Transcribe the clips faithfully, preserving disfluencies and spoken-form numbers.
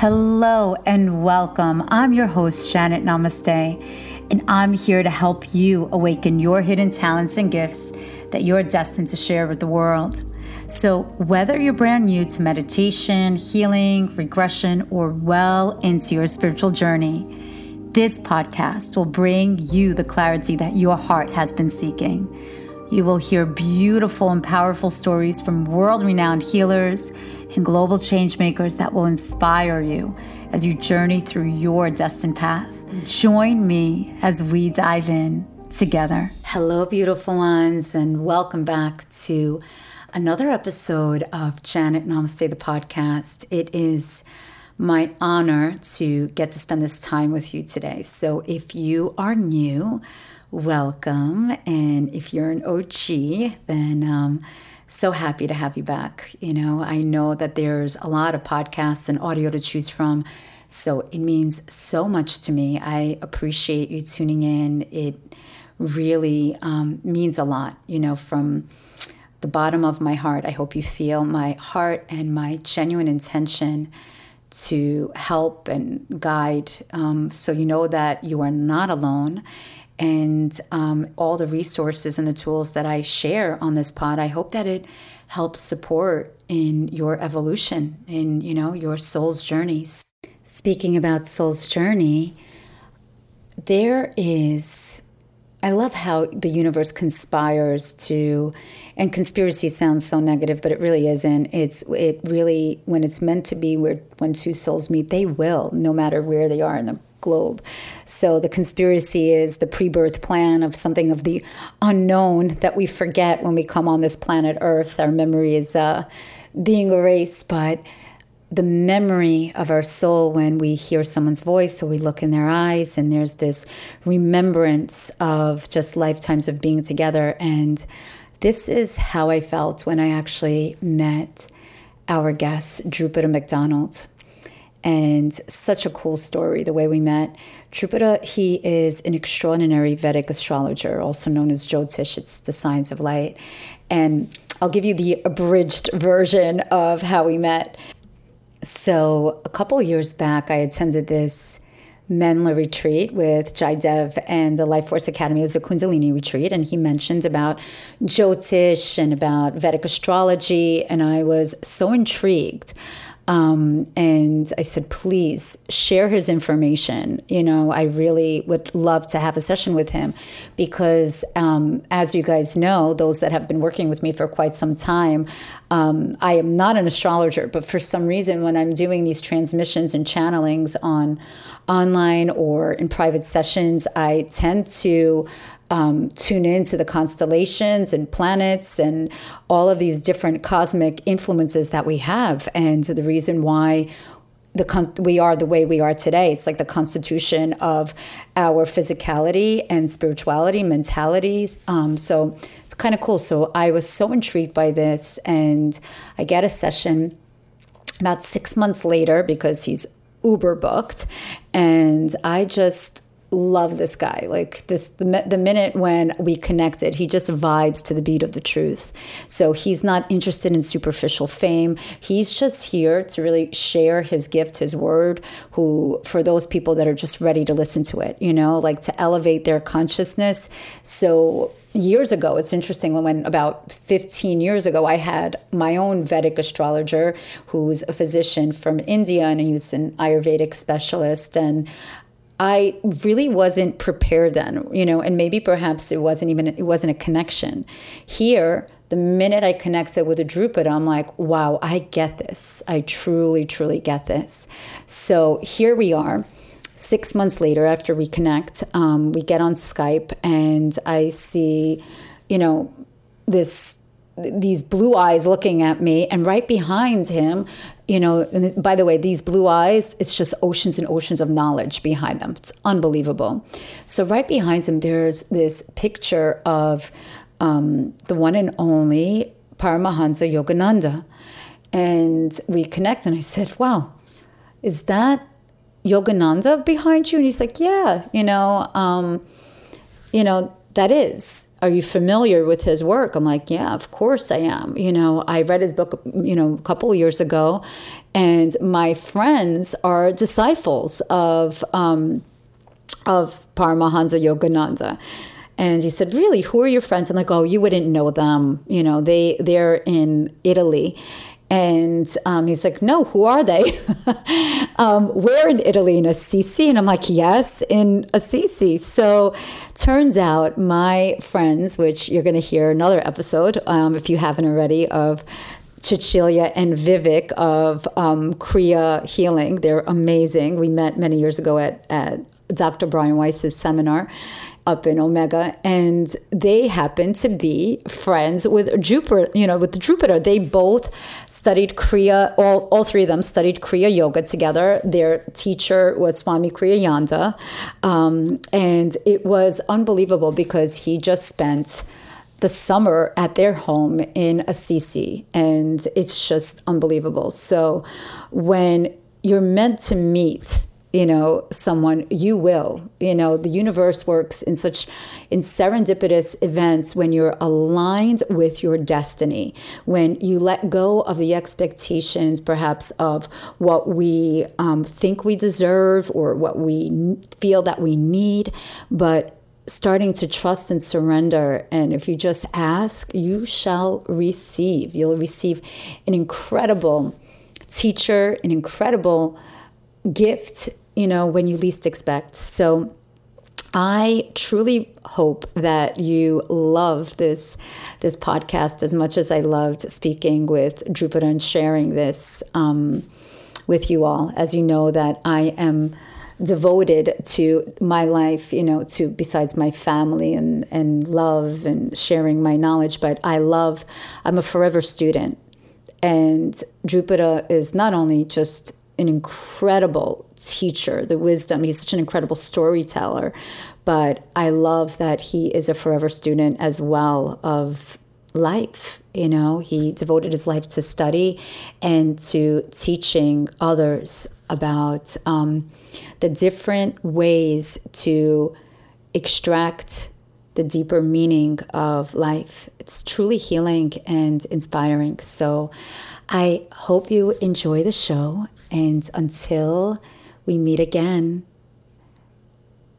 Hello and welcome. I'm your host, Janet Namaste, and I'm here to help you awaken your hidden talents and gifts that you're destined to share with the world. So whether you're brand new to meditation, healing, regression, or well into your spiritual journey, this podcast will bring you the clarity that your heart has been seeking. You will hear beautiful and powerful stories from world-renowned healers and global change makers that will inspire you as you journey through your destined path. Join me as we dive in together. Hello, beautiful ones, and welcome back to another episode of Janet Namaste, the podcast. It is my honor to get to spend this time with you today. So if you are new, welcome. And if you're an O G, then um, so happy to have you back. You know, I know that there's a lot of podcasts and audio to choose from, so it means so much to me. I appreciate you tuning in. It really um, means a lot, you know, from the bottom of my heart. I hope you feel my heart and my genuine intention to help and guide, um, so you know that you are not alone. And um, all the resources and the tools that I share on this pod, I hope that it helps support in your evolution, in, you know, your soul's journeys. Speaking about soul's journey, there is, I love how the universe conspires to, and conspiracy sounds so negative, but it really isn't. It's it really, when it's meant to be, where when two souls meet, they will, no matter where they are in the globe. So the conspiracy is the pre-birth plan of something of the unknown that we forget when we come on this planet Earth. Our memory is uh, being erased, but the memory of our soul, when we hear someone's voice or we look in their eyes, and there's this remembrance of just lifetimes of being together. And this is how I felt when I actually met our guest, Drupada McDonald. And such a cool story, the way we met. Drupada, he is an extraordinary Vedic astrologer, also known as Jyotish. It's the science of light. And I'll give you the abridged version of how we met. So a couple years back, I attended this Menla retreat with Jai Dev and the Life Force Academy. It was a Kundalini retreat, and he mentioned about Jyotish and about Vedic astrology, and I was so intrigued. Um, and I said, please share his information. You know, I really would love to have a session with him because, um, as you guys know, those that have been working with me for quite some time, um, I am not an astrologer, but for some reason, when I'm doing these transmissions and channelings on online or in private sessions, I tend to Um, tune into the constellations and planets and all of these different cosmic influences that we have. And the reason why the con- we are the way we are today, it's like the constitution of our physicality and spirituality, mentality. Um, so it's kind of cool. So I was so intrigued by this, and I get a session about six months later because he's uber booked, and I just love this guy. Like this, the, the minute when we connected, he just vibes to the beat of the truth. So he's not interested in superficial fame. He's just here to really share his gift, his word, who, for those people that are just ready to listen to it, you know, like to elevate their consciousness. So years ago, it's interesting, when about fifteen years ago, I had my own Vedic astrologer who's a physician from India, and he was an Ayurvedic specialist, and I really wasn't prepared then, you know, and maybe perhaps it wasn't even, it wasn't a connection. Here, the minute I connected with a Drupada, I'm like, wow, I get this. I truly, truly get this. So here we are, six months later after we connect, um, we get on Skype, and I see, you know, this, these blue eyes looking at me, and right behind him, you know, and by the way, these blue eyes, it's just oceans and oceans of knowledge behind them. It's unbelievable. So right behind him, there's this picture of um, the one and only Paramahansa Yogananda. And we connect, and I said, wow, is that Yogananda behind you? And he's like, yeah, you know, um, you know, that is, are you familiar with his work? I'm like, yeah, of course I am. You know, I read his book, you know, a couple of years ago, and my friends are disciples of um, of Paramahansa Yogananda. And he said, really, who are your friends? I'm like, oh, you wouldn't know them. You know, they, they're in Italy. And um, he's like, no, who are they? um, we're in Italy, in Assisi. And I'm like, yes, in Assisi. So turns out my friends, which you're going to hear another episode, um, if you haven't already, of Cecilia and Vivek of um, Kriya Healing. They're amazing. We met many years ago at, at Doctor Brian Weiss's seminar up in Omega, and they happen to be friends with Jupiter, you know, with Drupada. They both studied Kriya, all, all three of them studied Kriya Yoga together. Their teacher was Swami Kriyananda. Um, and it was unbelievable because he just spent the summer at their home in Assisi, and it's just unbelievable. So when you're meant to meet, you know, someone, you will, you know, the universe works in such in serendipitous events when you're aligned with your destiny, when you let go of the expectations, perhaps of what we um, think we deserve or what we feel that we need, but starting to trust and surrender. And if you just ask, you shall receive. You'll receive an incredible teacher, an incredible gift, you know, when you least expect. So I truly hope that you love this this podcast as much as I loved speaking with Drupada and sharing this um, with you all. As you know, that I am devoted to my life, you know, to besides my family and, and love and sharing my knowledge, but I love, I'm a forever student. And Drupada is not only just an incredible teacher, the wisdom. He's such an incredible storyteller, but I love that he is a forever student as well of life. You know, he devoted his life to study and to teaching others about um, the different ways to extract the deeper meaning of life. It's truly healing and inspiring. So I hope you enjoy the show. And until we meet again,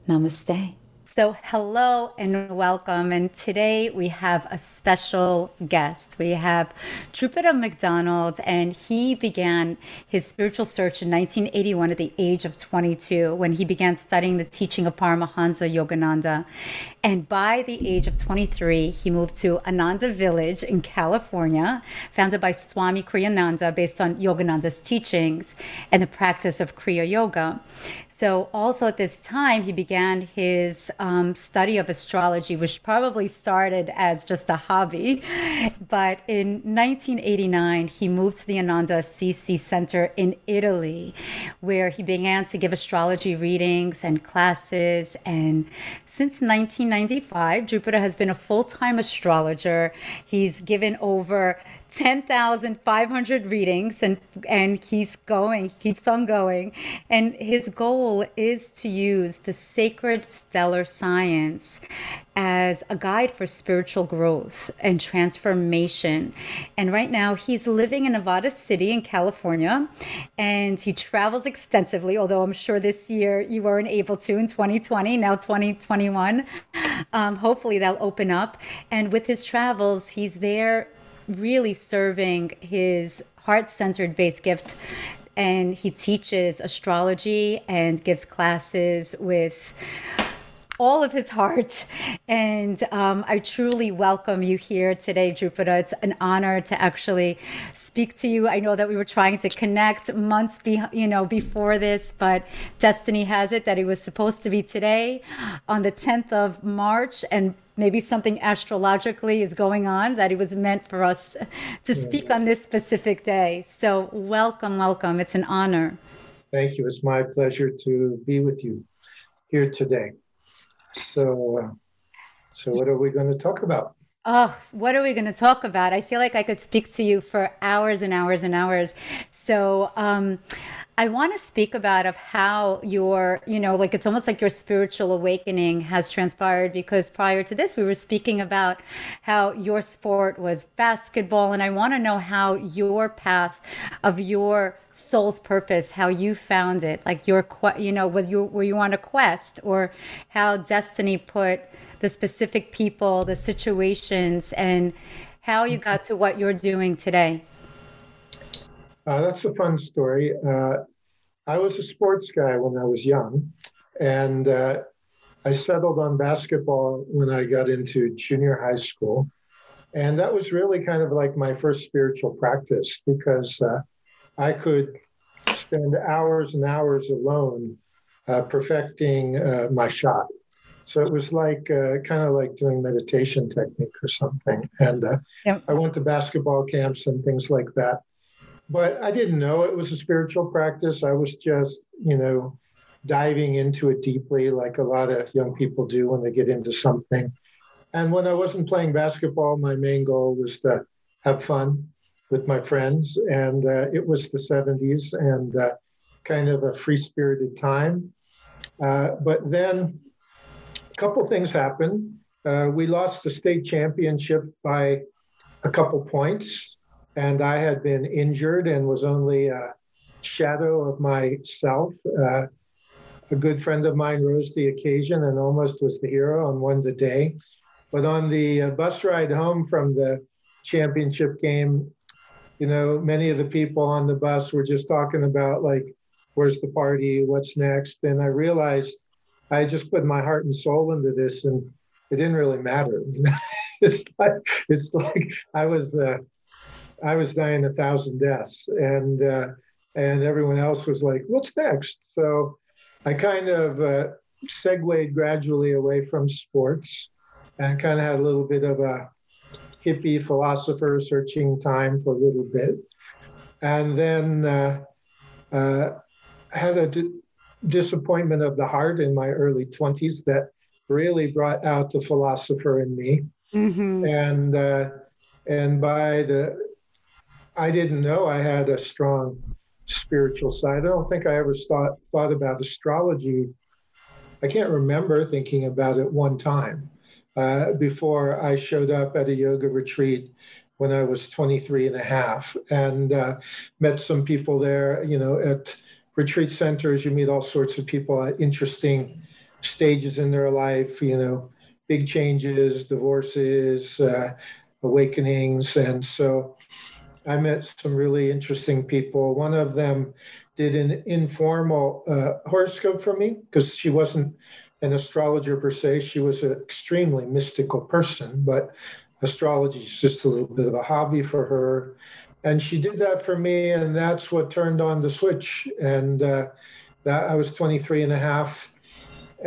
namaste. So hello and welcome. And today we have a special guest. We have Drupada McDonald, and he began his spiritual search in nineteen eighty-one at the age of twenty-two when he began studying the teaching of Paramahansa Yogananda. And by the age of twenty-three, he moved to Ananda Village in California, founded by Swami Kriyananda based on Yogananda's teachings and the practice of Kriya Yoga. So also at this time, he began his um, study of astrology, which probably started as just a hobby. But in nineteen eighty-nine, he moved to the Ananda Assisi Center in Italy, where he began to give astrology readings and classes. And since nineteen ninety-five, Drupada has been a full-time astrologer. He's given over ten thousand five hundred readings, and and he's going, he keeps on going. And his goal is to use the sacred stellar science as a guide for spiritual growth and transformation. And right now he's living in Nevada City in California, and he travels extensively, although I'm sure this year you weren't able to in twenty twenty, now twenty twenty-one. Um, hopefully that'll open up. And with his travels, he's there really serving his heart-centered base gift. And he teaches astrology and gives classes with all of his heart. And um, I truly welcome you here today, Drupada. It's an honor to actually speak to you. I know that we were trying to connect months be- you know, before this, but destiny has it that it was supposed to be today on the tenth of March, and maybe something astrologically is going on that it was meant for us to speak on this specific day. So welcome, welcome. It's an honor. Thank you. It's my pleasure to be with you here today. So, so what are we going to talk about? Oh, what are we going to talk about? I feel like I could speak to you for hours and hours and hours. So um, I want to speak about of how your, you know, like it's almost like your spiritual awakening has transpired, because prior to this, we were speaking about how your sport was basketball. And I want to know how your path of your soul's purpose, how you found it, like your, you know, was you, were you on a quest, or how destiny put the specific people, the situations, and how you got to what you're doing today? Uh, that's a fun story. Uh, I was a sports guy when I was young, and uh, I settled on basketball when I got into junior high school. And that was really kind of like my first spiritual practice, because uh, I could spend hours and hours alone uh, perfecting uh, my shot. So it was like uh, kind of like doing meditation technique or something. And uh, yep. I went to basketball camps and things like that. But I didn't know it was a spiritual practice. I was just, you know, diving into it deeply, like a lot of young people do when they get into something. And when I wasn't playing basketball, my main goal was to have fun with my friends. And uh, it was the seventies and uh, kind of a free-spirited time. Uh, but then... couple things happened. Uh, we lost the state championship by a couple points, and I had been injured and was only a shadow of myself. Uh, a good friend of mine rose to the occasion and almost was the hero and won the day. But on the bus ride home from the championship game, you know, many of the people on the bus were just talking about, like, where's the party, what's next? And I realized I just put my heart and soul into this, and it didn't really matter. it's, like, it's like I was uh, I was dying a thousand deaths, and uh, and everyone else was like, "What's next?" So I kind of uh, segued gradually away from sports, and kind of had a little bit of a hippie philosopher searching time for a little bit, and then uh, uh, had a. disappointment of the heart in my early twenties that really brought out the philosopher in me. Mm-hmm. And uh, and by the, I didn't know I had a strong spiritual side. I don't think I ever thought, thought about astrology. I can't remember thinking about it one time uh, before I showed up at a yoga retreat when I was twenty-three and a half and uh, met some people there, you know, at retreat centers. You meet all sorts of people at interesting stages in their life, you know, big changes, divorces, uh, awakenings. And so I met some really interesting people. One of them did an informal uh, horoscope for me, because she wasn't an astrologer per se. She was an extremely mystical person, but astrology is just a little bit of a hobby for her. And she did that for me, and that's what turned on the switch. And uh, that, I was twenty-three and a half,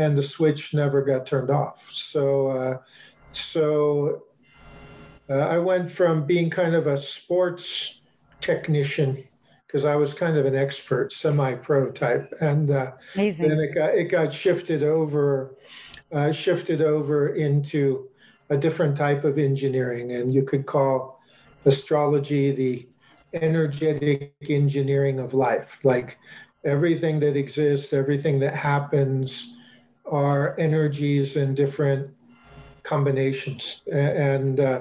and the switch never got turned off. So, uh, so uh, I went from being kind of a sports technician, because I was kind of an expert, semi-pro type, and uh, then it got, it got shifted over, uh, shifted over into a different type of engineering, and you could call astrology the energetic engineering of life. Like everything that exists, everything that happens are energies in different combinations. And uh,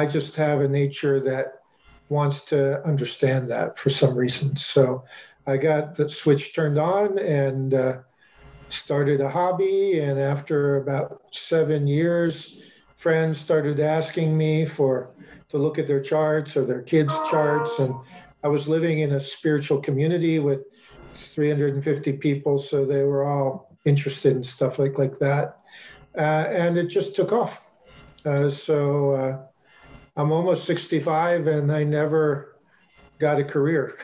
I just have a nature that wants to understand that for some reason. So I got the switch turned on and uh, started a hobby. And after about seven years, friends started asking me for to look at their charts or their kids' charts. And I was living in a spiritual community with three hundred fifty people. So they were all interested in stuff like, like that. Uh, and it just took off. Uh, so uh, I'm almost sixty-five and I never got a career.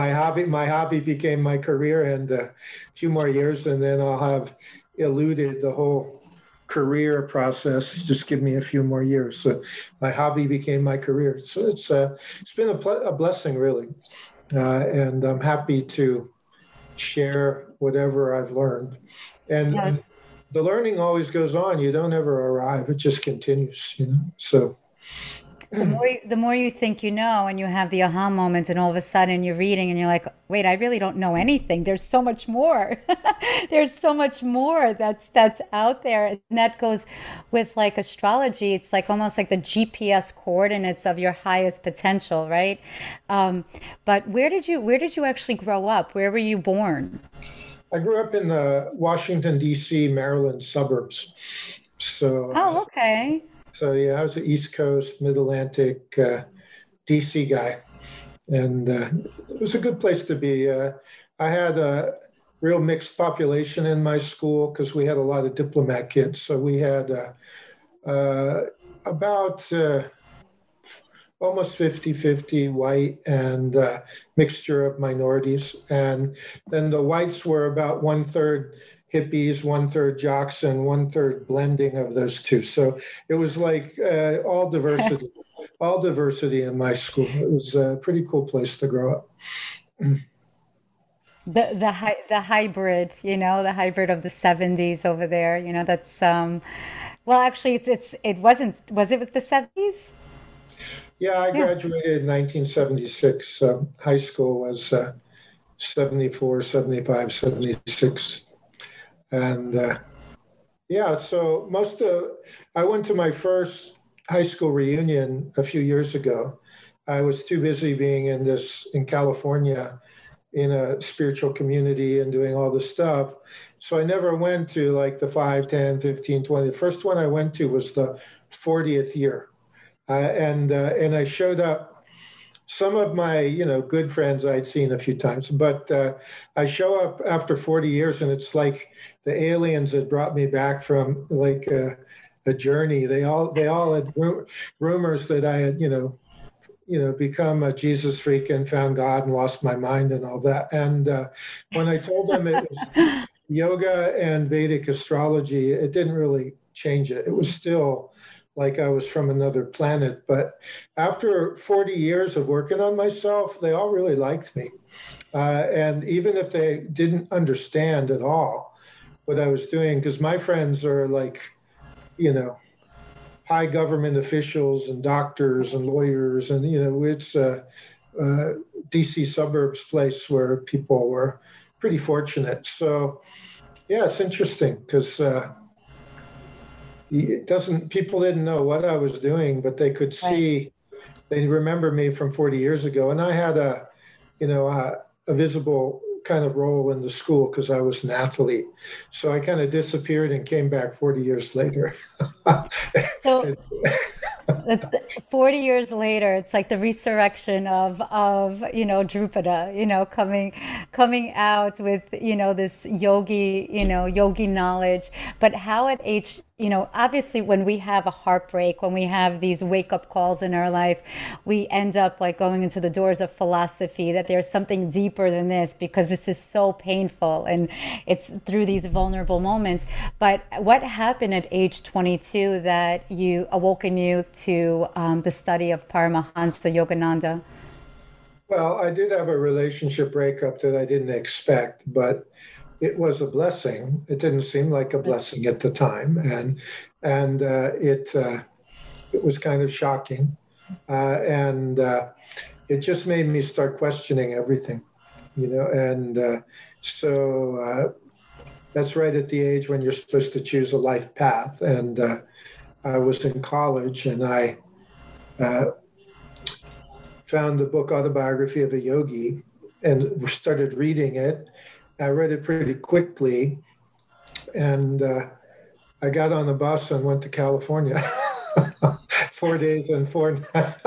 my hobby, my hobby became my career, and a few more years and then I'll have eluded the whole career process. Just give me a few more years. So my hobby became my career. So it's uh, it's been a, pl- a blessing, really. Uh, and I'm happy to share whatever I've learned. And, yeah. and the learning always goes on. You don't ever arrive. It just continues, you know, so. The more, you, the more you think you know, and you have the aha moment, and all of a sudden you're reading and you're like, wait, I really don't know anything. There's so much more. There's so much more that's that's out there. And that goes with like astrology. It's like almost like the G P S coordinates of your highest potential, right? Um, but where did you where did you actually grow up? Where were you born? I grew up in the Washington, D C, Maryland suburbs. So. Oh, okay. So yeah, I was an East Coast, Mid-Atlantic, uh, D C guy, and uh, it was a good place to be. Uh, I had a real mixed population in my school because we had a lot of diplomat kids. So we had uh, uh, about uh, almost fifty fifty white and uh, mixture of minorities. And then the whites were about one-third hippies, one-third jocks, and one-third blending of those two. So it was like uh, all diversity, all diversity in my school. It was a pretty cool place to grow up. The the, hi the hybrid, you know, the hybrid of the seventies over there, you know, that's, um, well, actually, it's, it's it wasn't, was it was the seventies? Yeah, I graduated yeah. in nineteen seventy-six. So high school was uh, seventy-four, seventy-five, seventy-six. And uh, yeah, so most of, I went to my first high school reunion a few years ago. I was too busy being in this, in California, in a spiritual community and doing all this stuff. So I never went to like the five, ten, fifteen, twenty. The first one I went to was the fortieth year. Uh, and, uh, and I showed up. Some of my, you know, good friends I'd seen a few times, but uh, I show up after forty years, and it's like the aliens that brought me back from like a, a journey. They all they all had ru rumors that I had, you know, you know, become a Jesus freak and found God and lost my mind and all that. And uh, when I told them it was yoga and Vedic astrology, it didn't really change it. It was still like I was from another planet. But after forty years of working on myself, they all really liked me. Uh, and even if they didn't understand at all what I was doing, because my friends are like, you know, high government officials and doctors and lawyers. And, you know, it's a, a D C suburbs place where people were pretty fortunate. So, yeah, it's interesting because uh, it doesn't, people didn't know what I was doing, but they could see, they remember me from forty years ago. And I had a, you know, a, a visible kind of role in the school because I was an athlete. So I kind of disappeared and came back forty years later. So forty years later, it's like the resurrection of, of, you know, Drupada, you know, coming, coming out with, you know, this yogi, you know, yogi knowledge. But how at age, you know, obviously when we have a heartbreak, when we have these wake up calls in our life, we end up like going into the doors of philosophy, that there's something deeper than this, because this is so painful and it's through these vulnerable moments. But what happened at age twenty-two that you awoken you to um, the study of Paramahansa Yogananda? Well, I did have a relationship breakup that I didn't expect, but it was a blessing. It didn't seem like a blessing at the time, and and uh, it uh, it was kind of shocking, uh, and uh, it just made me start questioning everything, you know. And uh, so uh, that's right at the age when you're supposed to choose a life path. And uh, I was in college, and I uh, found the book Autobiography of a Yogi and started reading it. I read it pretty quickly, and uh, I got on the bus and went to California. Four days and four nights.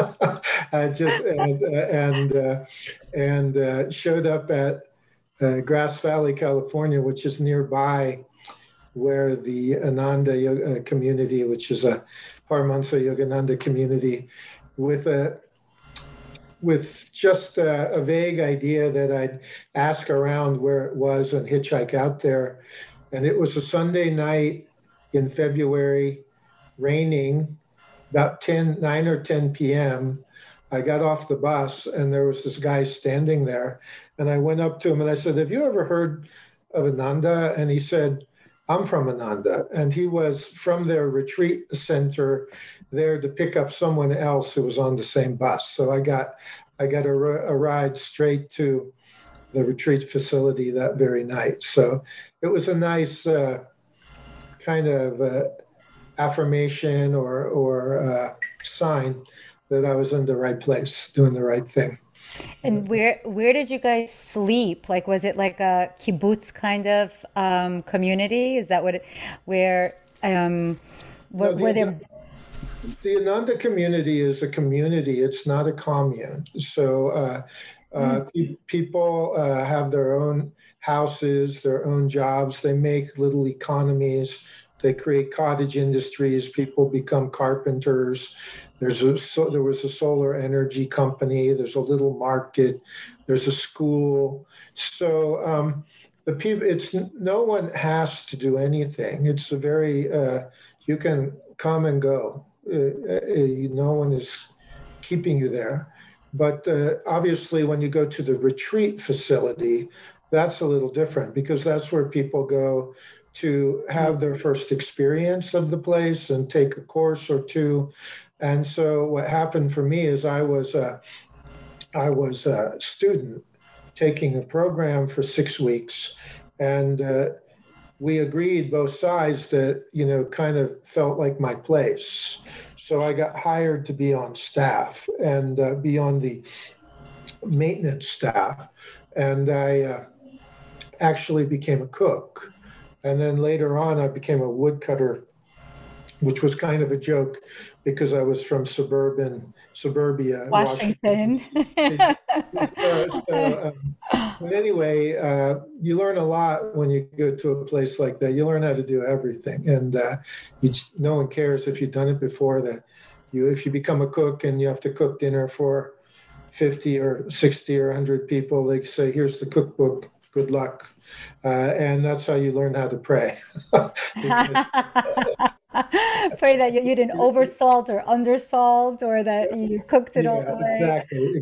I just and uh, and, uh, and uh, showed up at uh, Grass Valley, California, which is nearby where the Ananda Yoga community, which is a Paramahansa Yogananda community, with a. with just a, a vague idea that I'd ask around where it was and hitchhike out there. And it was a Sunday night in February, raining, about nine or ten P M I got off the bus, and there was this guy standing there. And I went up to him and I said, "Have you ever heard of Ananda?" And he said, I'm from Ananda, and he was from their retreat center there to pick up someone else who was on the same bus. So I got I got a, a ride straight to the retreat facility that very night. So it was a nice uh, kind of uh, affirmation or, or uh, sign that I was in the right place, doing the right thing. And where where did you guys sleep? Like, was it like a kibbutz kind of um, community? Is that what it, where, um, where, no, the, were there? The Ananda community is a community. It's not a commune. So uh, uh, mm-hmm. pe- people uh, have their own houses, their own jobs. They make little economies. They create cottage industries. People become carpenters. There's a, so there was a solar energy company. There's a little market. There's a school. So um, the people, it's no one has to do anything. It's a very uh, you can come and go. Uh, uh, no one is keeping you there. But uh, obviously, when you go to the retreat facility, that's a little different because that's where people go to have their first experience of the place and take a course or two. And so what happened for me is I was a, I was a student taking a program for six weeks. And uh, we agreed, both sides, that, you know, kind of felt like my place. So I got hired to be on staff and uh, be on the maintenance staff. And I uh, actually became a cook. And then later on, I became a woodcutter, which was kind of a joke because I was from suburban suburbia, Washington. Washington. so, so, um, but anyway, uh, you learn a lot when you go to a place like that. You learn how to do everything, and uh, you just, no one cares if you've done it before. That you, if you become a cook and you have to cook dinner for fifty or sixty or one hundred people, they say, "Here's the cookbook. Good luck." Uh, and that's how you learn how to pray. Pray that you, you didn't oversalt or undersalt, or that you cooked it yeah, all the way. Exactly,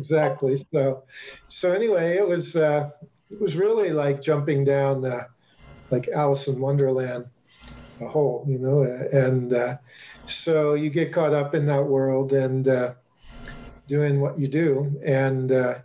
exactly. So, so anyway, it was uh, it was really like jumping down uh, like Alice in Wonderland a hole, you know. And uh, so you get caught up in that world and uh, doing what you do. And uh,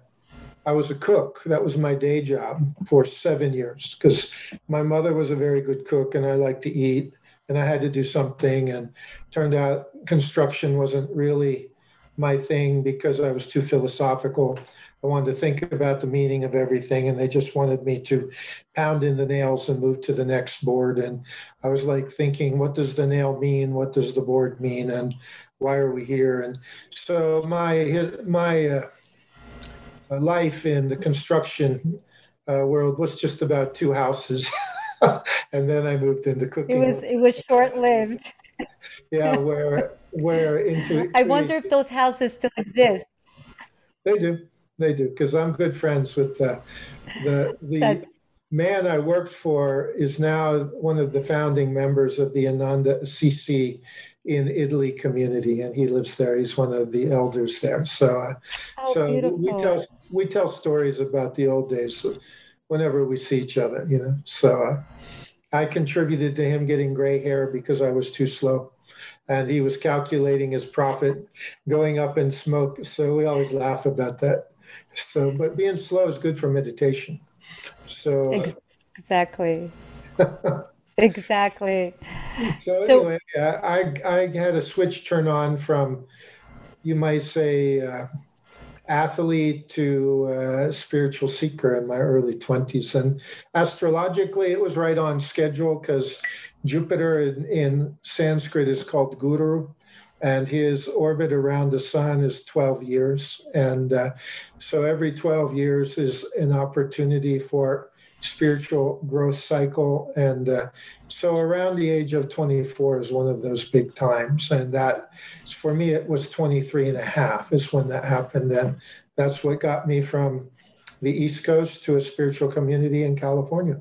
I was a cook. That was my day job for seven years because my mother was a very good cook, and I liked to eat. And I had to do something, and turned out construction wasn't really my thing because I was too philosophical. I wanted to think about the meaning of everything, and they just wanted me to pound in the nails and move to the next board. And I was like thinking, what does the nail mean? What does the board mean? And why are we here? And so my my uh, life in the construction uh, world was just about two houses. And then I moved into cooking. It was it was short-lived. Yeah, where where into. I wonder if those houses still exist. They do, they do, because I'm good friends with the the the That's... man I worked for is now one of the founding members of the Ananda C C in Italy community, and he lives there. He's one of the elders there. So, uh, oh, so beautiful. we tell we tell stories about the old days whenever we see each other, you know. So uh, I contributed to him getting gray hair because I was too slow, and he was calculating his profit going up in smoke. So we always laugh about that. So, but being slow is good for meditation. So uh, exactly, exactly. So, so anyway, uh, I I had a switch turn on from, you might say, Uh, athlete to uh, spiritual seeker in my early twenties. And astrologically, it was right on schedule because Jupiter in, in Sanskrit is called Guru, and his orbit around the sun is twelve years. And uh, so every twelve years is an opportunity for spiritual growth cycle. And uh, so around the age of twenty-four is one of those big times. And that, for me, it was twenty-three and a half is when that happened. And that's what got me from the East Coast to a spiritual community in California.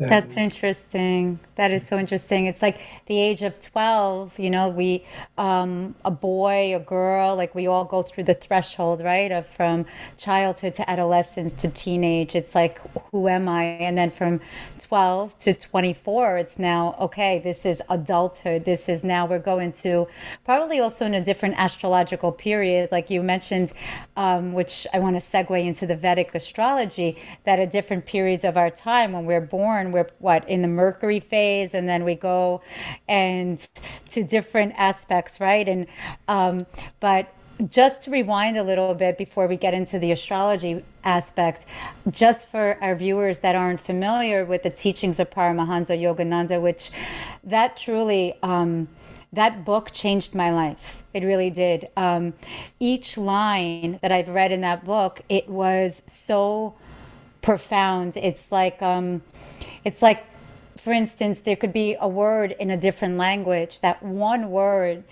Yeah. That's interesting. That is so interesting. It's like the age of twelve, you know, we, um, a boy, a girl, like we all go through the threshold, right? Of from childhood to adolescence to teenage. It's like, who am I? And then from twelve to twenty-four, it's now, okay, this is adulthood. This is now we're going to probably also in a different astrological period, like you mentioned, um, which I want to segue into the Vedic astrology, that at different periods of our time when we're born, we're what in the Mercury phase, and then we go and to different aspects, right? And um, but just to rewind a little bit before we get into the astrology aspect, just for our viewers that aren't familiar with the teachings of Paramahansa Yogananda, which that truly um, that book changed my life. It really did. Um, each line that I've read in that book, it was so profound. It's like um, it's like, for instance, there could be a word in a different language. That one word,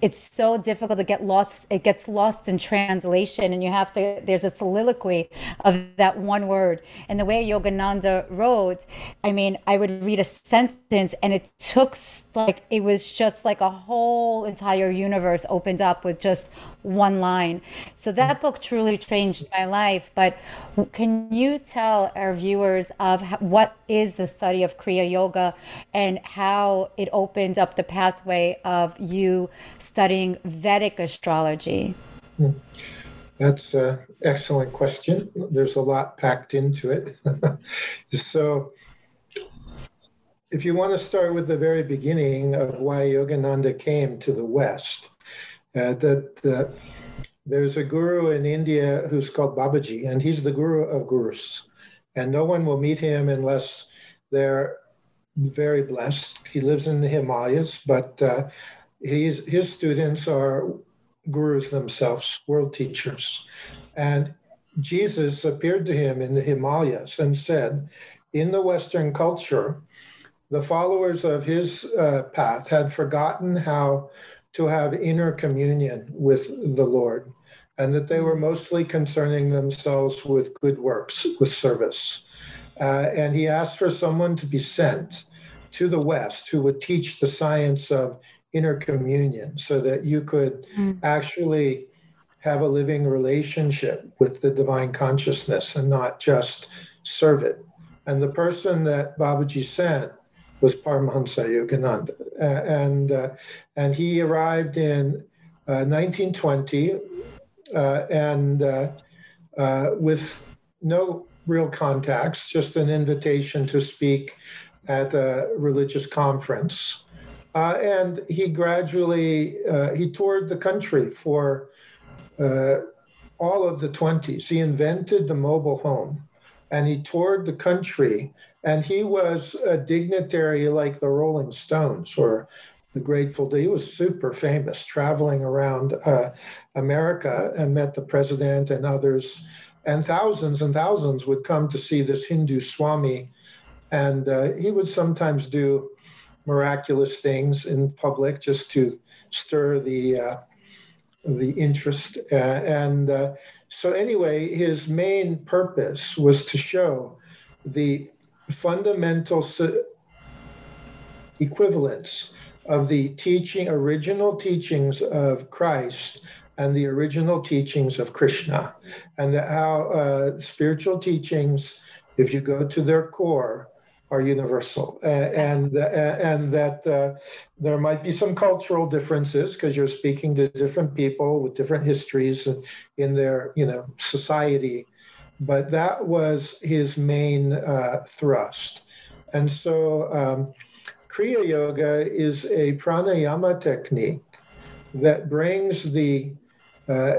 it's so difficult to get lost. It gets lost in translation, and you have to, there's a soliloquy of that one word. And the way Yogananda wrote, I mean, I would read a sentence and it took, like, it was just like a whole entire universe opened up with just one line. So that book truly changed my life. But can you tell our viewers of what is the study of Kriya Yoga and how it opened up the pathway of you studying Vedic astrology? That's an excellent question. There's a lot packed into it. So if you want to start with the very beginning of why Yogananda came to the West, Uh, that uh, there's a guru in India who's called Babaji, and he's the guru of gurus. And no one will meet him unless they're very blessed. He lives in the Himalayas, but uh, he's, his students are gurus themselves, world teachers. And Jesus appeared to him in the Himalayas and said, in the Western culture, the followers of his uh, path had forgotten how to have inner communion with the Lord, and that they were mostly concerning themselves with good works, with service. Uh, and he asked for someone to be sent to the West who would teach the science of inner communion so that you could mm. actually have a living relationship with the divine consciousness and not just serve it. And the person that Babaji sent was Paramahansa Yogananda. Uh, and, uh, and he arrived in uh, nineteen twenty uh, and uh, uh, with no real contacts, just an invitation to speak at a religious conference. Uh, and he gradually, uh, he toured the country for uh, all of the twenties. He invented the mobile home and he toured the country. And he was a dignitary like the Rolling Stones or the Grateful Dead. He was super famous, traveling around uh, America, and met the president and others. And thousands and thousands would come to see this Hindu Swami. And uh, he would sometimes do miraculous things in public just to stir the, uh, the interest. Uh, and uh, so anyway, his main purpose was to show the fundamental equivalence of the teaching, original teachings of Christ and the original teachings of Krishna, and that how uh, spiritual teachings, if you go to their core, are universal, uh, and uh, and that uh, there might be some cultural differences because you're speaking to different people with different histories in their you know society. But that was his main uh, thrust. And so um, Kriya Yoga is a pranayama technique that brings the, uh,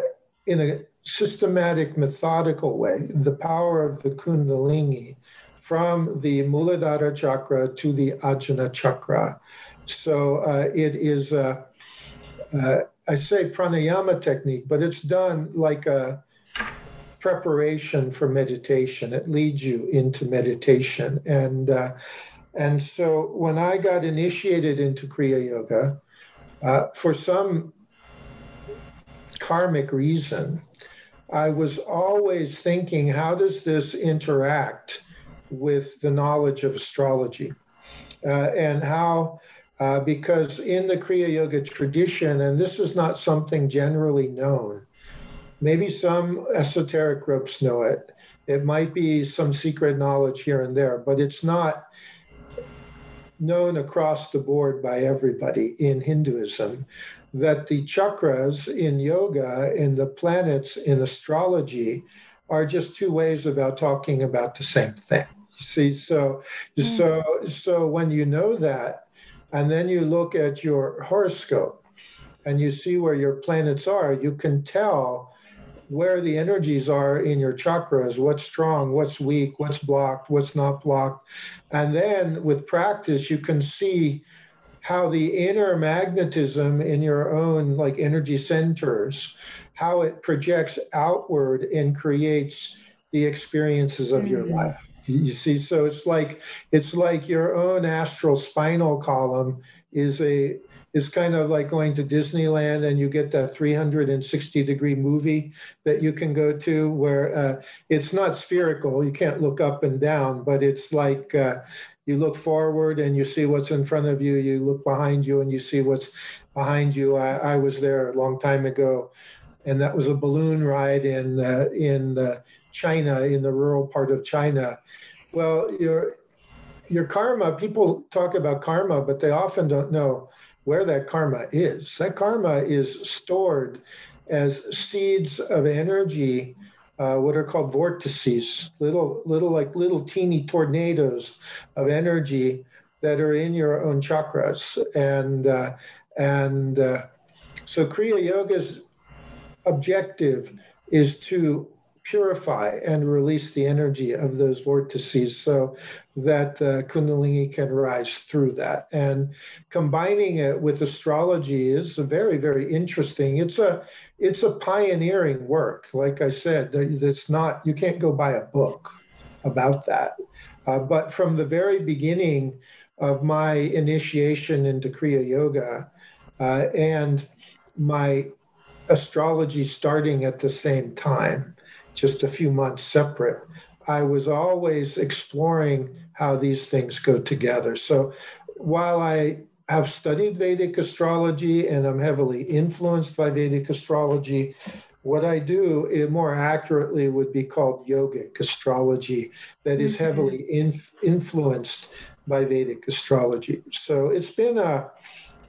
in a systematic, methodical way, the power of the Kundalini from the Muladhara chakra to the Ajna chakra. So uh, it is, uh, uh, I say pranayama technique, but it's done like a preparation for meditation. It leads you into meditation. And uh, and so when I got initiated into Kriya Yoga, uh, for some karmic reason, I was always thinking, how does this interact with the knowledge of astrology uh, and how, uh, because in the Kriya Yoga tradition, and this is not something generally known, maybe some esoteric groups know it. It might be some secret knowledge here and there, but it's not known across the board by everybody in Hinduism, that the chakras in yoga and the planets in astrology are just two ways about talking about the same thing. You see, so, mm. so, so when you know that, and then you look at your horoscope and you see where your planets are, you can tell where the energies are in your chakras, what's strong, what's weak, what's blocked, what's not blocked. And then with practice, you can see how the inner magnetism in your own like energy centers, how it projects outward and creates the experiences of your life. You see, so it's like it's like your own astral spinal column is a It's kind of like going to Disneyland and you get that three hundred sixty degree movie that you can go to where uh, it's not spherical. You can't look up and down, but it's like uh, you look forward and you see what's in front of you. You look behind you and you see what's behind you. I, I was there a long time ago, and that was a balloon ride in, uh, in uh, China, in the rural part of China. Well, your, your karma, people talk about karma, but they often don't know where that karma is. That karma is stored as seeds of energy, uh, what are called vortices, little, little like little teeny tornadoes of energy that are in your own chakras. And, uh, and uh, so Kriya Yoga's objective is to purify and release the energy of those vortices so that uh, Kundalini can rise through that. And combining it with astrology is very, very interesting. It's a, it's a pioneering work. Like I said, that's not, you can't go buy a book about that. Uh, but from the very beginning of my initiation into Kriya Yoga uh, and my astrology starting at the same time, just a few months separate, I was always exploring how these things go together. So while I have studied Vedic astrology and I'm heavily influenced by Vedic astrology, what I do, it more accurately would be called yogic astrology that is heavily inf- influenced by Vedic astrology. So it's been a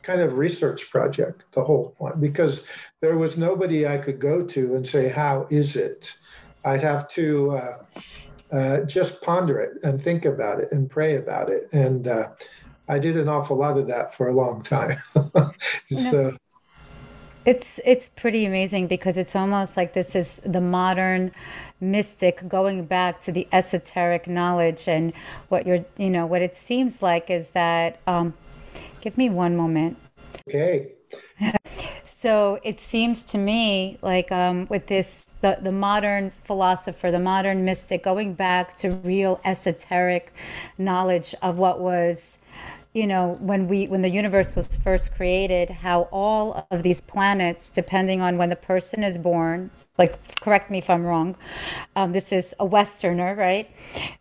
kind of research project, the whole point, because there was nobody I could go to and say, how is it? I'd have to uh, uh, just ponder it and think about it and pray about it. And uh, I did an awful lot of that for a long time. So it's it's pretty amazing because it's almost like this is the modern mystic going back to the esoteric knowledge. And what you're, you know, what it seems like is that, um, give me one moment. Okay. So it seems to me like um, with this, the, the modern philosopher, the modern mystic, going back to real esoteric knowledge of what was, you know, when we when the universe was first created, how all of these planets, depending on when the person is born, like, correct me if I'm wrong, um, this is a Westerner, right?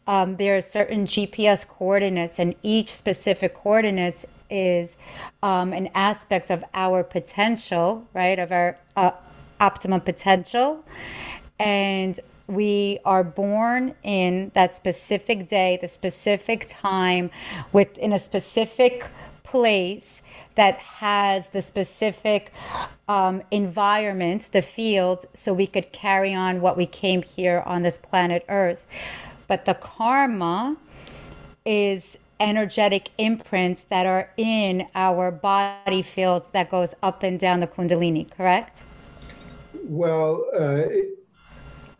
Um, there are certain G P S coordinates, and each specific coordinates is um, an aspect of our potential, right? Of our uh, optimum potential. And we are born in that specific day, the specific time, with in a specific place that has the specific um, environment, the field, so we could carry on what we came here on this planet Earth. But the karma is energetic imprints that are in our body field that goes up and down the Kundalini, correct? Well, uh, it,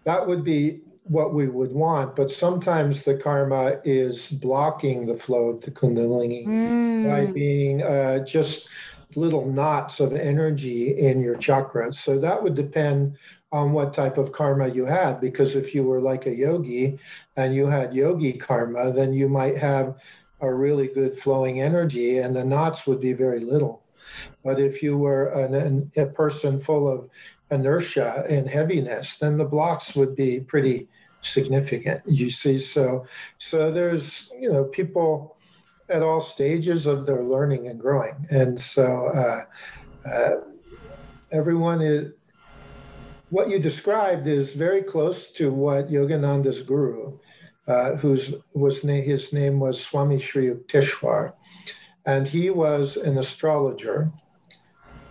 that would be what we would want, but sometimes the karma is blocking the flow of the Kundalini mm. by being uh, just little knots of energy in your chakras. So that would depend on what type of karma you had, because if you were like a yogi and you had yogi karma, then you might have a really good flowing energy and the knots would be very little. But if you were an, an, a person full of inertia and heaviness, then the blocks would be pretty significant, you see. So, so there's, you know, people at all stages of their learning and growing. And so uh, uh, everyone is, what you described is very close to what Yogananda's guru, uh, whose was na his name was Swami Sri Yukteswar. And he was an astrologer.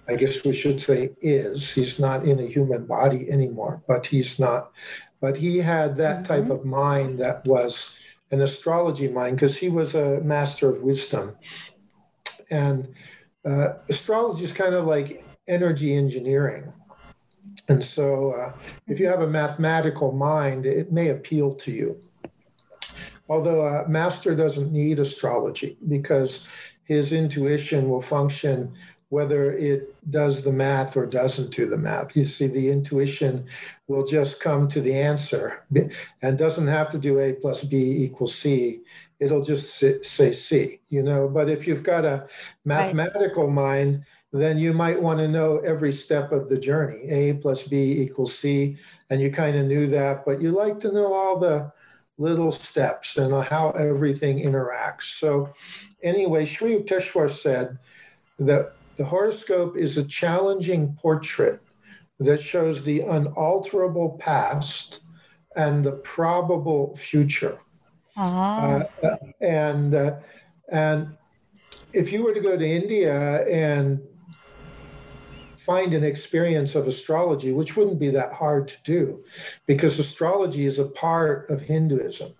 I guess we should say is. He's not in a human body anymore, but he's not. But he had that mm-hmm. type of mind that was an astrology mind, because he was a master of wisdom. And uh, astrology is kind of like energy engineering. And so uh, if you have a mathematical mind, it may appeal to you. Although a master doesn't need astrology, because his intuition will function whether it does the math or doesn't do the math. You see, the intuition will just come to the answer and doesn't have to do A plus B equals C. It'll just say C, you know. But if you've got a mathematical right. mind, then you might want to know every step of the journey. A plus B equals C, and you kind of knew that, but you like to know all the little steps and how everything interacts. So anyway, Sri Yukteswar said that the horoscope is a challenging portrait that shows the unalterable past and the probable future. Uh-huh. uh, and, uh, and if you were to go to India and find an experience of astrology, which wouldn't be that hard to do, because astrology is a part of Hinduism.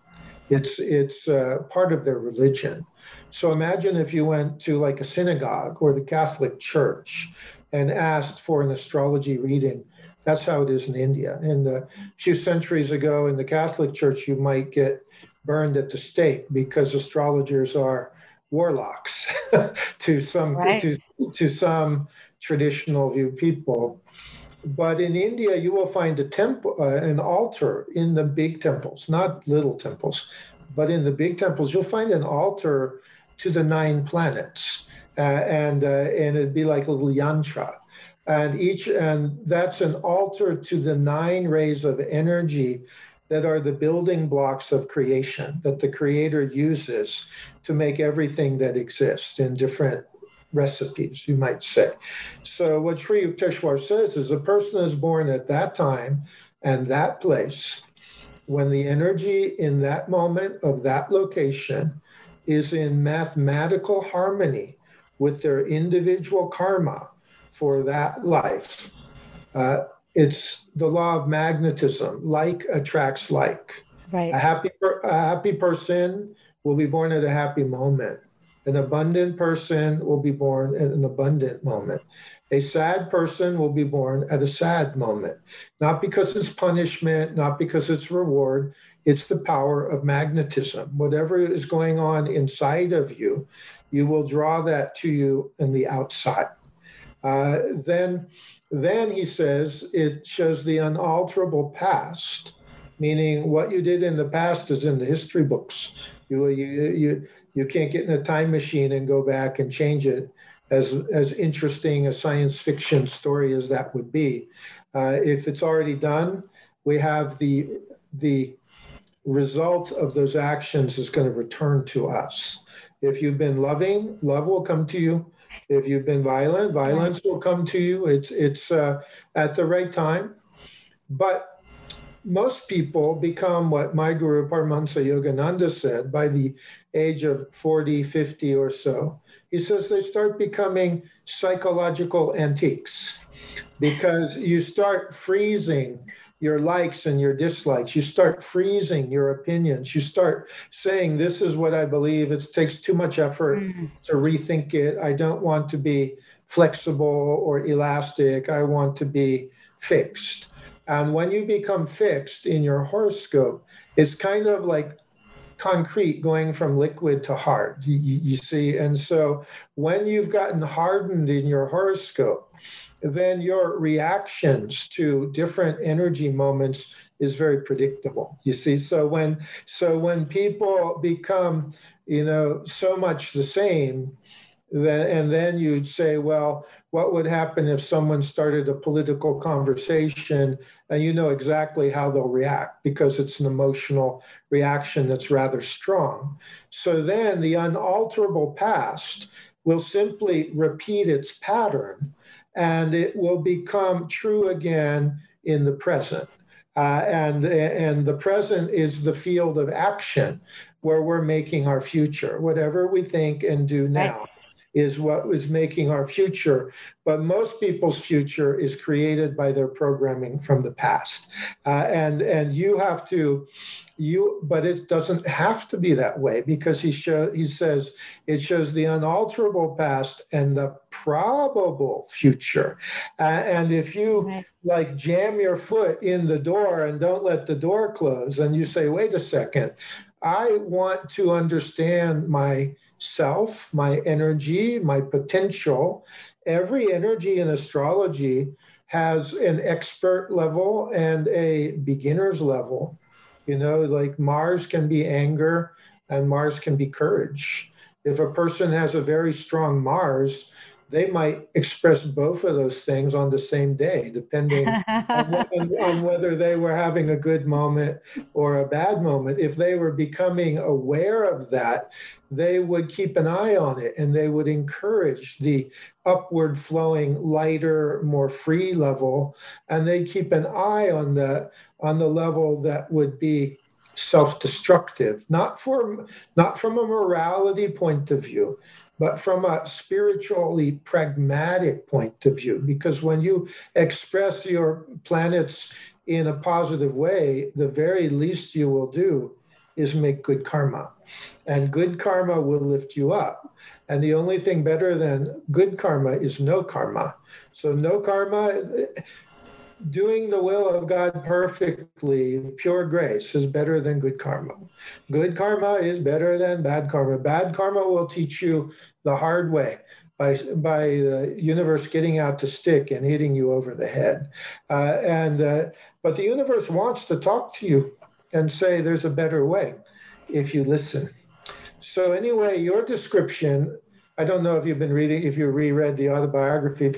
It's, it's uh, part of their religion. So imagine if you went to like a synagogue or the Catholic Church and asked for an astrology reading. That's how it is in India. And a few centuries ago in the Catholic Church, you might get burned at the stake because astrologers are warlocks to some right. to, to some traditional view people. But in India, you will find a temple, uh, an altar in the big temples, not little temples, but in the big temples, you'll find an altar to the nine planets, uh, and uh, and it'd be like a little yantra, and each and that's an altar to the nine rays of energy that are the building blocks of creation that the Creator uses to make everything that exists in different recipes, you might say. So what Sri Yukteswar says is a person is born at that time and that place when the energy in that moment of that location is in mathematical harmony with their individual karma for that life. Uh, it's the law of magnetism, like attracts like. Right. A happy, a happy person will be born at a happy moment. An abundant person will be born at an abundant moment. A sad person will be born at a sad moment, not because it's punishment, not because it's reward. It's the power of magnetism. Whatever is going on inside of you, you will draw that to you in the outside. Uh, then, then he says, it shows the unalterable past, meaning what you did in the past is in the history books. You, you, you, you can't get in a time machine and go back and change it, as, as interesting a science fiction story as that would be. Uh, if it's already done, we have the, the result of those actions is going to return to us. If you've been loving, love will come to you. If you've been violent, violence will come to you. It's, it's uh, at the right time. But most people become what my guru Paramahansa Yogananda said by the age of forty, fifty or so. He says they start becoming psychological antiques because you start freezing your likes and your dislikes. You start freezing your opinions. You start saying, this is what I believe. It takes too much effort mm-hmm. to rethink it. I don't want to be flexible or elastic. I want to be fixed. And when you become fixed in your horoscope, it's kind of like concrete going from liquid to hard, you, you see. And so when you've gotten hardened in your horoscope, then your reactions to different energy moments is very predictable, you see. So when, so when people become, you know, so much the same, Then, and then you'd say, well, what would happen if someone started a political conversation? And you know exactly how they'll react, because it's an emotional reaction that's rather strong. So then the unalterable past will simply repeat its pattern, and it will become true again in the present. Uh, and, and the present is the field of action where we're making our future. Whatever we think and do now is what is making our future. But most people's future is created by their programming from the past. Uh, and, and you have to, you, but it doesn't have to be that way, because he, show, he says it shows the unalterable past and the probable future. Uh, and if you right. like jam your foot in the door and don't let the door close, and you say, wait a second, I want to understand my self, my energy, my potential. Every energy in astrology has an expert level and a beginner's level. You know, like Mars can be anger and Mars can be courage. If a person has a very strong Mars, they might express both of those things on the same day, depending on, on whether they were having a good moment or a bad moment. If they were becoming aware of that, they would keep an eye on it, and they would encourage the upward flowing, lighter, more free level. And they keep an eye on the, on the level that would be self-destructive, not for, not from a morality point of view, but from a spiritually pragmatic point of view. Because when you express your planets in a positive way, the very least you will do is make good karma. And good karma will lift you up. And the only thing better than good karma is no karma. So no karma, doing the will of God perfectly, pure grace, is better than good karma. Good karma is better than bad karma. Bad karma will teach you the hard way by, by the universe getting out the stick and hitting you over the head. Uh, and uh, but the universe wants to talk to you and say there's a better way if you listen. So anyway, your description, I don't know if you've been reading, if you reread the autobiography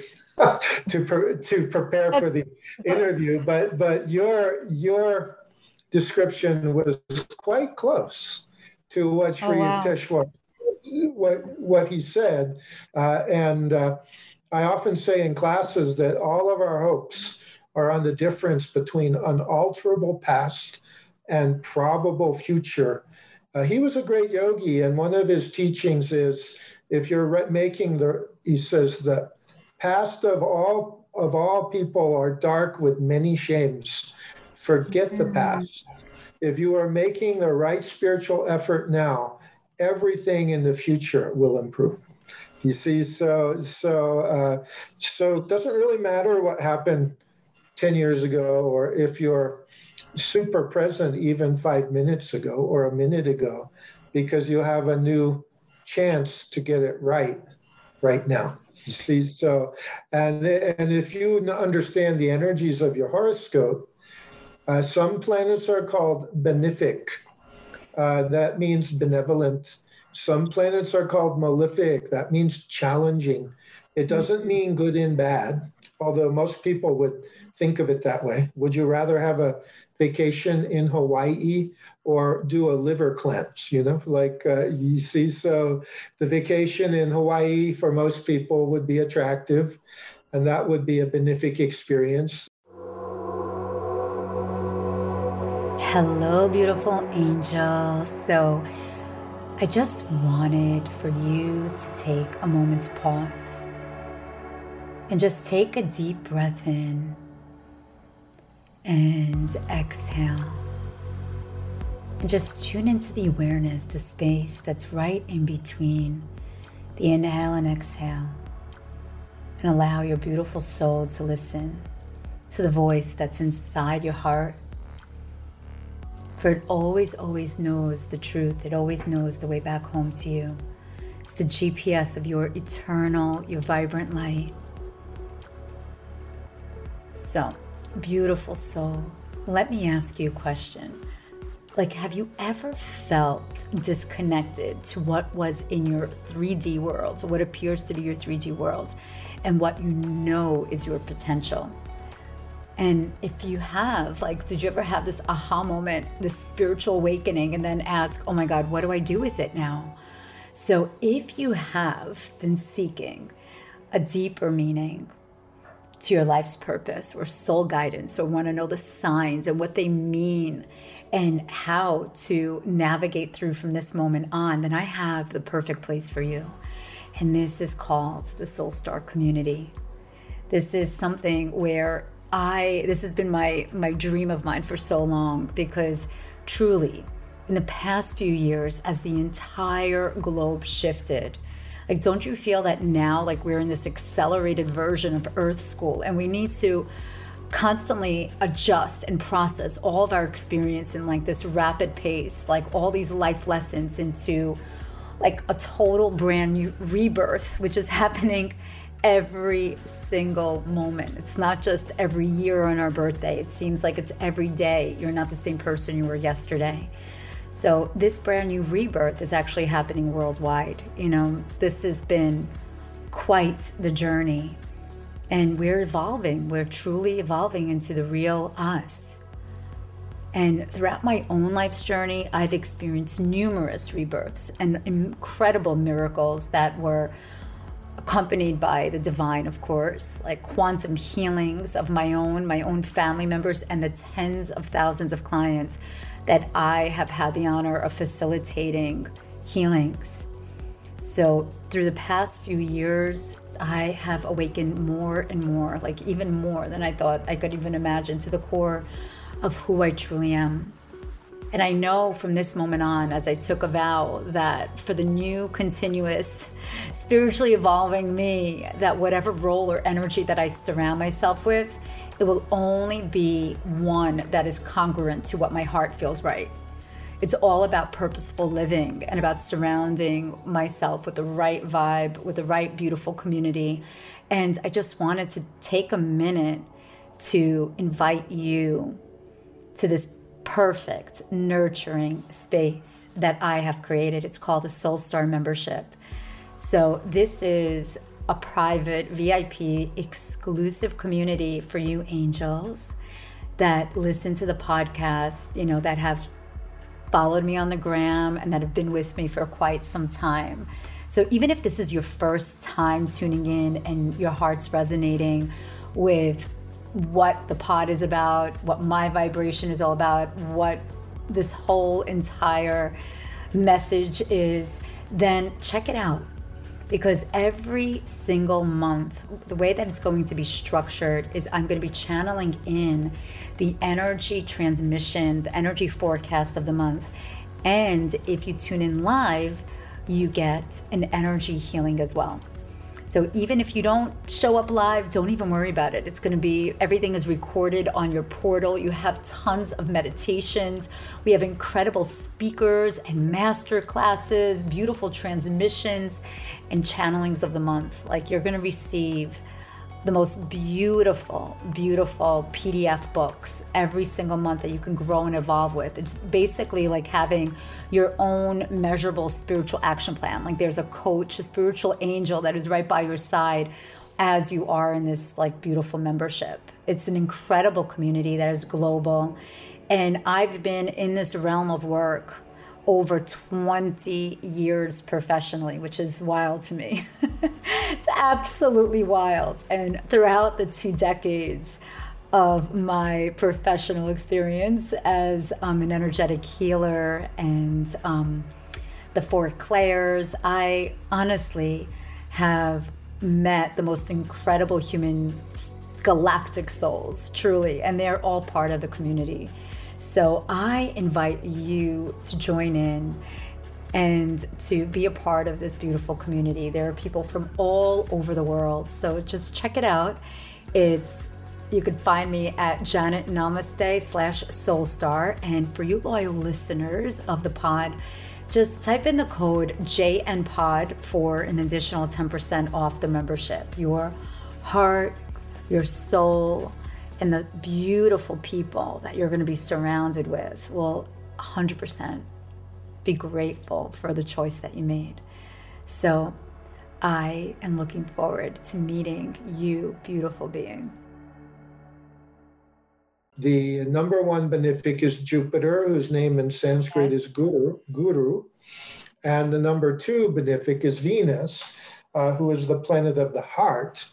to pre to prepare for the interview, but but your your description was quite close to what Sri oh, wow. Yukteswar what what he said, uh, and uh, I often say in classes that all of our hopes are on the difference between unalterable past and probable future. Uh, he was a great yogi, and one of his teachings is, if you're making the, he says the past of all of all people are dark with many shames. Forget the past. If you are making the right spiritual effort now, everything in the future will improve. You see, so so uh, so it doesn't really matter what happened ten years ago, or if you're super present even five minutes ago or a minute ago, because you have a new chance to get it right, right now. You see, so, and, and if you understand the energies of your horoscope, uh, some planets are called benefic. Uh, that means benevolent. Some planets are called malefic. That means challenging. It doesn't mean good and bad, although most people would think of it that way. Would you rather have a vacation in Hawaii or do a liver cleanse, you know, like uh, you see? So the vacation in Hawaii for most people would be attractive, and that would be a benefic experience. Hello, beautiful angels. So I just wanted for you to take a moment to pause and just take a deep breath in and exhale. And just tune into the awareness, the space that's right in between the inhale and exhale. And allow your beautiful soul to listen to the voice that's inside your heart. For it always, always knows the truth. It always knows the way back home to you. It's the G P S of your eternal, your vibrant light. So, beautiful soul, let me ask you a question. Like, have you ever felt disconnected to what was in your three D world, what appears to be your three D world, and what you know is your potential? And if you have, like, did you ever have this aha moment, this spiritual awakening, and then ask, oh my God, what do I do with it now? So if you have been seeking a deeper meaning to your life's purpose or soul guidance, or want to know the signs and what they mean and how to navigate through from this moment on, then I have the perfect place for you. And this is called the Soul Star Community. This is something where I, this has been my, my dream of mine for so long, because truly in the past few years, as the entire globe shifted, like, don't you feel that now, like, we're in this accelerated version of Earth School, and we need to constantly adjust and process all of our experience in, like, this rapid pace, like all these life lessons into like a total brand new rebirth, which is happening every single moment. It's not just every year on our birthday. It seems like it's every day. You're not the same person you were yesterday. So this brand new rebirth is actually happening worldwide. You know, this has been quite the journey, and we're evolving. We're truly evolving into the real us. And throughout my own life's journey, I've experienced numerous rebirths and incredible miracles that were accompanied by the divine, of course, like quantum healings of my own, my own family members, and the tens of thousands of clients that I have had the honor of facilitating healings. So through the past few years, I have awakened more and more, like even more than I thought I could even imagine, to the core of who I truly am. And I know from this moment on, as I took a vow that for the new, continuous, spiritually evolving me, that whatever role or energy that I surround myself with, it will only be one that is congruent to what my heart feels right. It's all about purposeful living and about surrounding myself with the right vibe, with the right beautiful community. And I just wanted to take a minute to invite you to this perfect, nurturing space that I have created. It's called the Soul Star Membership. So this is a private, V I P, exclusive community for you angels that listen to the podcast, you know, that have followed me on the gram and that have been with me for quite some time. So even if this is your first time tuning in and your heart's resonating with what the pod is about, what my vibration is all about, what this whole entire message is, then check it out. Because every single month, the way that it's going to be structured is I'm going to be channeling in the energy transmission, the energy forecast of the month. And if you tune in live, you get an energy healing as well. So even if you don't show up live, don't even worry about it. It's going to be, everything is recorded on your portal. You have tons of meditations. We have incredible speakers and master classes, beautiful transmissions and channelings of the month. Like, you're going to receive the most beautiful, beautiful P D F books every single month that you can grow and evolve with. It's basically like having your own measurable spiritual action plan. Like, there's a coach, a spiritual angel that is right by your side as you are in this like beautiful membership. It's an incredible community that is global. And I've been in this realm of work over twenty years professionally, which is wild to me. It's absolutely wild. And throughout the two decades of my professional experience as um, an energetic healer and um, the four clairs, I honestly have met the most incredible human galactic souls, truly, and they're all part of the community. So I invite you to join in and to be a part of this beautiful community. There are people from all over the world. So just check it out. It's, you can find me at Janet Namaste slash Soulstar. And for you loyal listeners of the pod, just type in the code J N Pod for an additional ten percent off the membership. Your heart, your soul, and the beautiful people that you're going to be surrounded with will one hundred percent be grateful for the choice that you made. So I am looking forward to meeting you, beautiful being. The number one benefic is Jupiter, whose name in Sanskrit okay. is Guru, Guru. And the number two benefic is Venus, uh, who is the planet of the heart.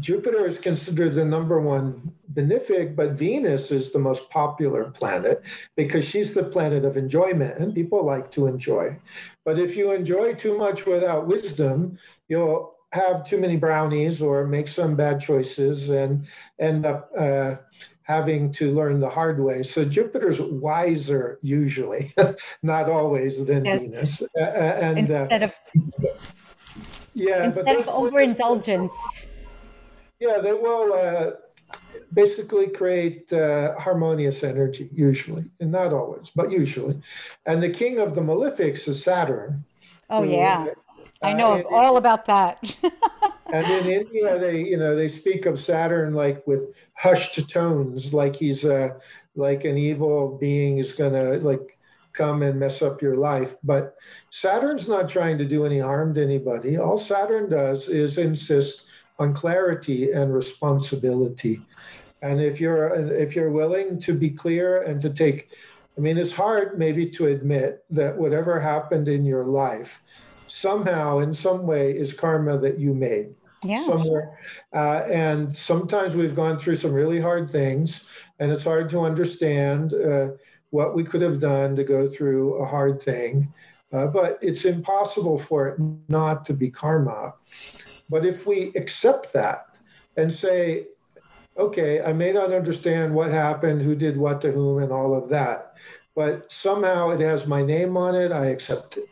Jupiter is considered the number one benefic, but Venus is the most popular planet because she's the planet of enjoyment, and people like to enjoy. But if you enjoy too much without wisdom, you'll have too many brownies or make some bad choices and end up uh, having to learn the hard way. So Jupiter's wiser usually, not always, than yes. Venus. Uh, and instead uh, of yeah, instead but of overindulgence. Yeah, they will uh, basically create uh, harmonious energy, usually, and not always, but usually. And the king of the malefics is Saturn. Oh, who, yeah. Uh, I know uh, all about that. And in India, they, you know, they speak of Saturn like with hushed tones, like he's uh, like an evil being is going to like come and mess up your life. But Saturn's not trying to do any harm to anybody. All Saturn does is insist on clarity and responsibility. And if you're if you're willing to be clear and to take, I mean, it's hard maybe to admit that whatever happened in your life, somehow in some way is karma that you made. Yeah. Somewhere. Uh, and sometimes we've gone through some really hard things, and it's hard to understand uh, what we could have done to go through a hard thing. Uh, but it's impossible for it not to be karma. But if we accept that and say, okay, I may not understand what happened, who did what to whom, and all of that, but somehow it has my name on it, I accept it,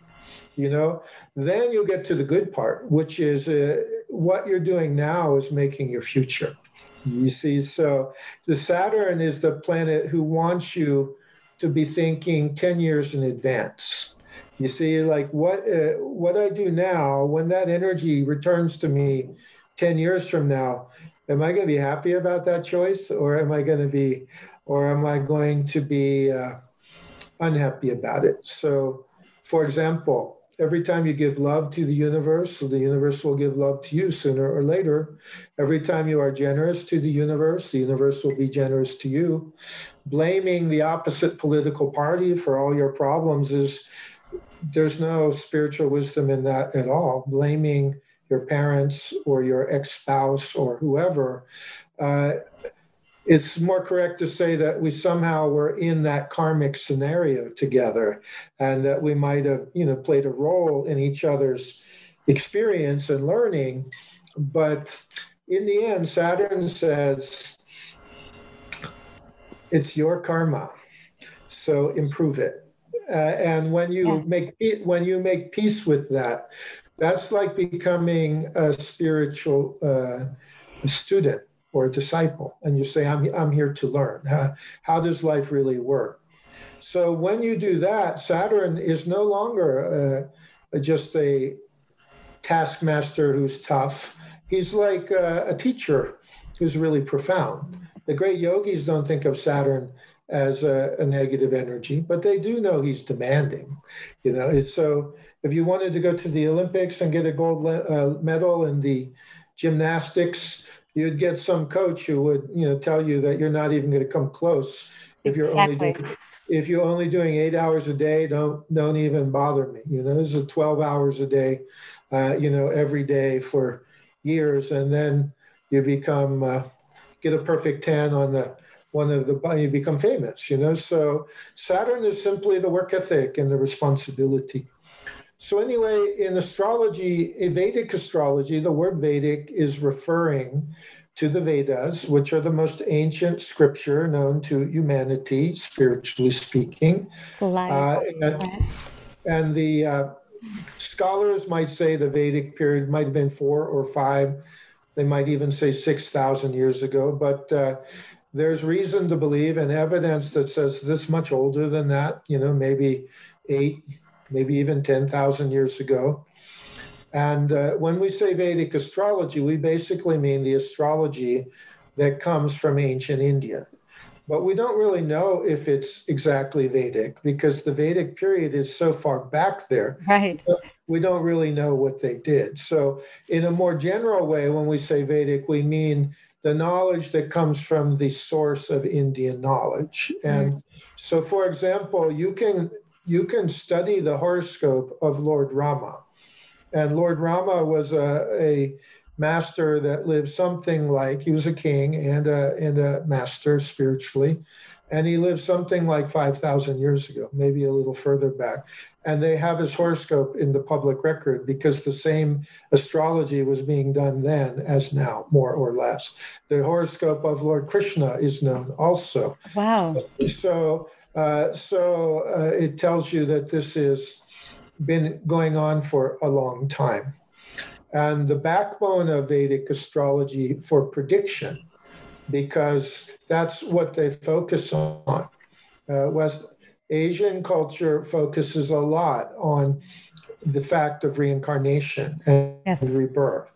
you know, then you get to the good part, which is uh, what you're doing now is making your future. You see, so the Saturn is the planet who wants you to be thinking ten years in advance. You see, like what uh, what I do now, when that energy returns to me ten years from now, am I going to be happy about that choice, or am I going to be, or am I going to be uh, unhappy about it? So, for example, every time you give love to the universe, so the universe will give love to you sooner or later. Every time you are generous to the universe, the universe will be generous to you. Blaming the opposite political party for all your problems is... there's no spiritual wisdom in that at all. Blaming your parents or your ex-spouse or whoever. Uh, it's more correct to say that we somehow were in that karmic scenario together, and that we might have, you know, played a role in each other's experience and learning. But in the end, Saturn says, it's your karma, so improve it. Uh, and when you yeah. make when you make peace with that, that's like becoming a spiritual uh, student or a disciple. And you say, I'm, I'm here to learn. How, how does life really work? So when you do that, Saturn is no longer uh, just a taskmaster who's tough. He's like uh, a teacher who's really profound. The great yogis don't think of Saturn as a, a negative energy, but they do know he's demanding, you know. So if you wanted to go to the Olympics and get a gold le- uh, medal in the gymnastics, you'd get some coach who would, you know, tell you that you're not even going to come close if you're exactly. only doing, if you're only doing eight hours a day. Don't don't even bother me. You know, this is twelve hours a day, uh, you know, every day for years, and then you become uh, get a perfect ten on the. One of the, you become famous, you know. So Saturn is simply the work ethic and the responsibility. So anyway, in astrology, in Vedic astrology, the word Vedic is referring to the Vedas, which are the most ancient scripture known to humanity, spiritually speaking. Uh, and, and the uh, scholars might say the Vedic period might have been four or five. They might even say six thousand years ago, but... Uh, There's reason to believe and evidence that says this much older than that, you know, maybe eight, maybe even ten thousand years ago. And uh, when we say Vedic astrology, we basically mean the astrology that comes from ancient India. But we don't really know if it's exactly Vedic, because the Vedic period is so far back there. Right. We don't really know what they did. So in a more general way, when we say Vedic, we mean the knowledge that comes from the source of Indian knowledge. And mm. so, for example, you can, you can study the horoscope of Lord Rama. And Lord Rama was a, a master that lived something like, he was a king and a, and a master spiritually, and he lived something like five thousand years ago, maybe a little further back. And they have his horoscope in the public record because the same astrology was being done then as now, more or less. The horoscope of Lord Krishna is known also. Wow. So, uh, so uh, it tells you that this has been going on for a long time. And the backbone of Vedic astrology for prediction, because that's what they focus on. Uh, West Asian culture focuses a lot on the fact of reincarnation and yes. rebirth.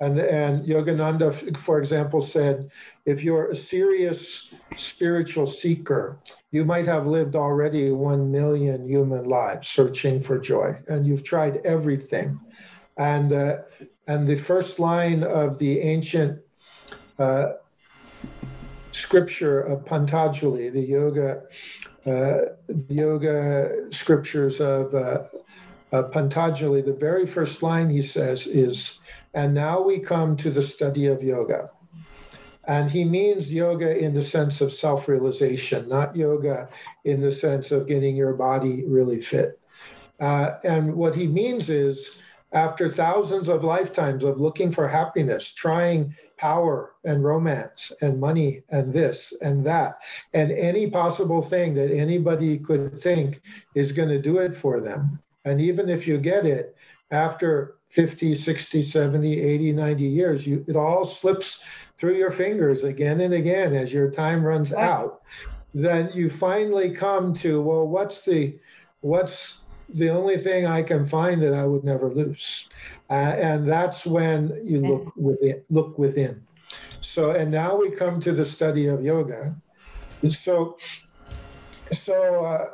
And, and Yogananda, for example, said, if you're a serious spiritual seeker, you might have lived already one million human lives searching for joy, and you've tried everything. And uh, and the first line of the ancient uh, scripture of Patanjali, the yoga uh, the yoga scriptures of uh, uh, Patanjali, the very first line he says is, "And now we come to the study of yoga." And he means yoga in the sense of self-realization, not yoga in the sense of getting your body really fit. Uh, and what he means is, after thousands of lifetimes of looking for happiness, trying power and romance and money and this and that, and any possible thing that anybody could think is going to do it for them. And even if you get it, after fifty, sixty, seventy, eighty, ninety years, you, it all slips through your fingers again and again as your time runs That's... out. Then you finally come to, well, what's the, what's, the only thing I can find that I would never lose. Uh, and that's when you look within, look within. So, and now we come to the study of yoga. And so, so uh,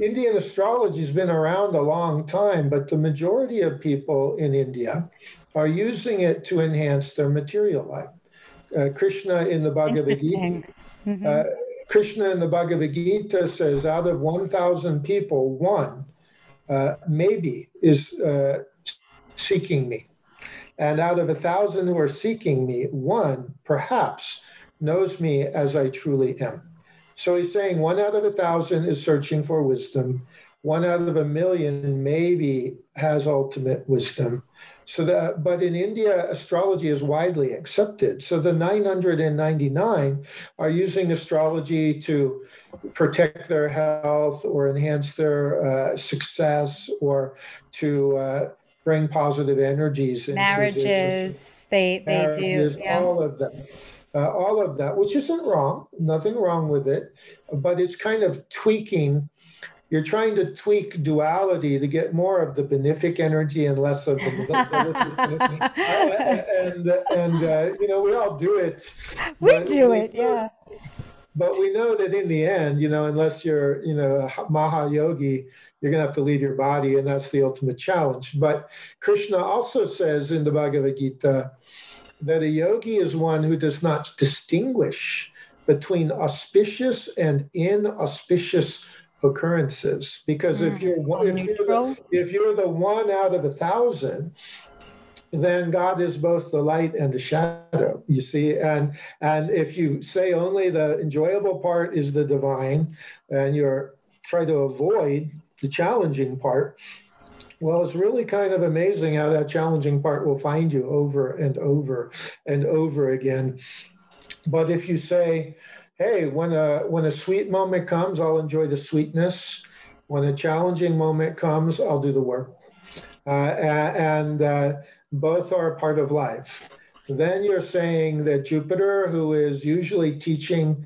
Indian astrology has been around a long time, but the majority of people in India are using it to enhance their material life. Uh, Krishna in the Bhagavad Gita, mm-hmm. uh, Krishna in the Bhagavad Gita says, out of one thousand people, one uh, maybe is uh, seeking me. And out of one thousand who are seeking me, one perhaps knows me as I truly am. So he's saying one out of one thousand is searching for wisdom. One out of a million maybe has ultimate wisdom. So that, but in India, astrology is widely accepted. So the nine hundred ninety-nine are using astrology to protect their health or enhance their uh, success or to uh, bring positive energies. Marriages, they, they Marriages, do. Yeah. All of that. Uh, all of that, which isn't wrong. Nothing wrong with it. But it's kind of tweaking. You're trying to tweak duality to get more of the benefic energy and less of the malefic. and and uh, you know, we all do it. We do we it, know, yeah. But we know that in the end, you know, unless you're, you know, a maha yogi, you're gonna have to leave your body, and that's the ultimate challenge. But Krishna also says in the Bhagavad Gita that a yogi is one who does not distinguish between auspicious and inauspicious occurrences, because mm, if you're one, if you're, the, if you're the one out of a thousand, then God is both the light and the shadow, you see. And and if you say only the enjoyable part is the divine, and you're try to avoid the challenging part, well, it's really kind of amazing how that challenging part will find you over and over and over again. But if you say, hey, when a, when a sweet moment comes, I'll enjoy the sweetness. When a challenging moment comes, I'll do the work. Uh, and uh, both are part of life. Then you're saying that Jupiter, who is usually teaching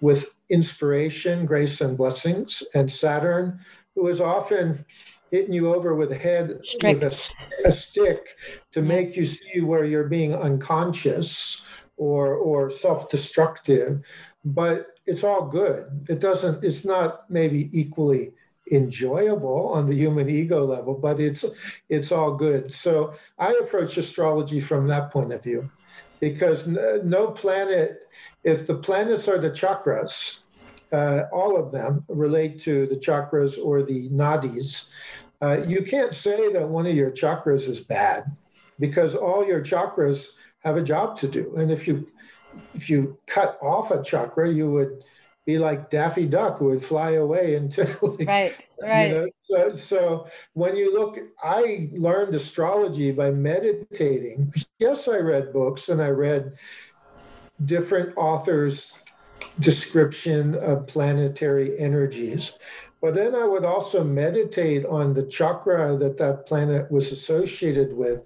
with inspiration, grace, and blessings, and Saturn, who is often hitting you over with a head with a, a stick to make you see where you're being unconscious, or or self-destructive, but it's all good. It doesn't, it's not maybe equally enjoyable on the human ego level, but it's it's all good. So I approach astrology from that point of view, because no planet, if the planets are the chakras, uh, all of them relate to the chakras or the nadis. Uh, you can't say that one of your chakras is bad, because all your chakras have a job to do. And if you if you cut off a chakra, you would be like Daffy Duck, who would fly away until like, right, right. You know? So, so when you look, I learned astrology by meditating. Yes, I read books and I read different authors' description of planetary energies, but then I would also meditate on the chakra that that planet was associated with,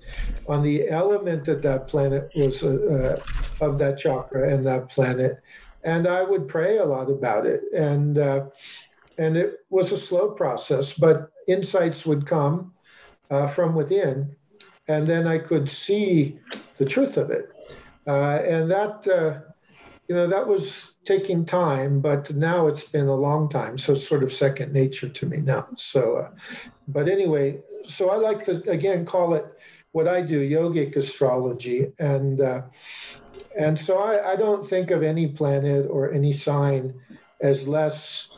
on the element that that planet was uh, of that chakra and that planet. And I would pray a lot about it. And uh, and it was a slow process, but insights would come uh, from within. And then I could see the truth of it. Uh, and that, uh, you know, that was taking time, but now it's been a long time. So it's sort of second nature to me now. So, uh, but anyway, so I like to, again, call it what I do, yogic astrology. And uh, And so I, I don't think of any planet or any sign as less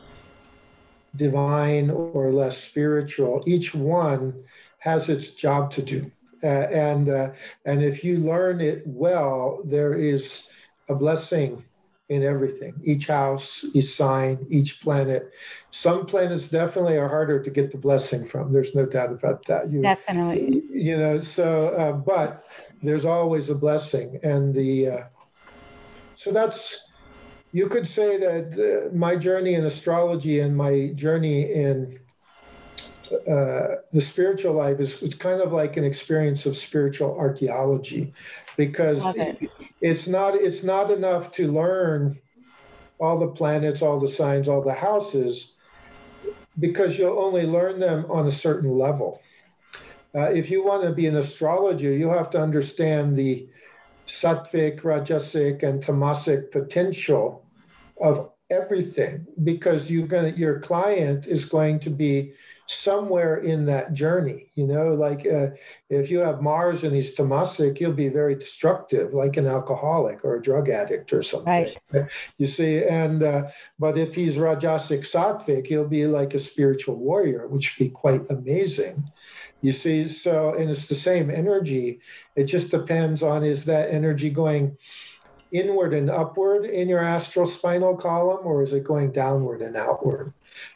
divine or less spiritual. Each one has its job to do. Uh, and, uh, and if you learn it well, there is a blessing in everything, each house, each sign, each planet. Some planets definitely are harder to get the blessing from. There's no doubt about that. You, definitely. You know, so, uh, but there's always a blessing. And the, uh, so that's, you could say that uh, my journey in astrology and my journey in uh, the spiritual life is, is kind of like an experience of spiritual archaeology, because it. it's not, it's not enough to learn all the planets, all the signs, all the houses, because you'll only learn them on a certain level. Uh, if you want to be an astrologer, you have to understand the sattvic, rajasic, and tamasic potential of everything, because you're gonna, your client is going to be somewhere in that journey. You know, like uh, if you have Mars and he's tamasic, you'll be very destructive, like an alcoholic or a drug addict or something. Right. You see, and uh, but if he's rajasic, sattvic, he'll be like a spiritual warrior, which would be quite amazing. You see, so, and it's the same energy. It just depends on, is that energy going inward and upward in your astral spinal column, or is it going downward and outward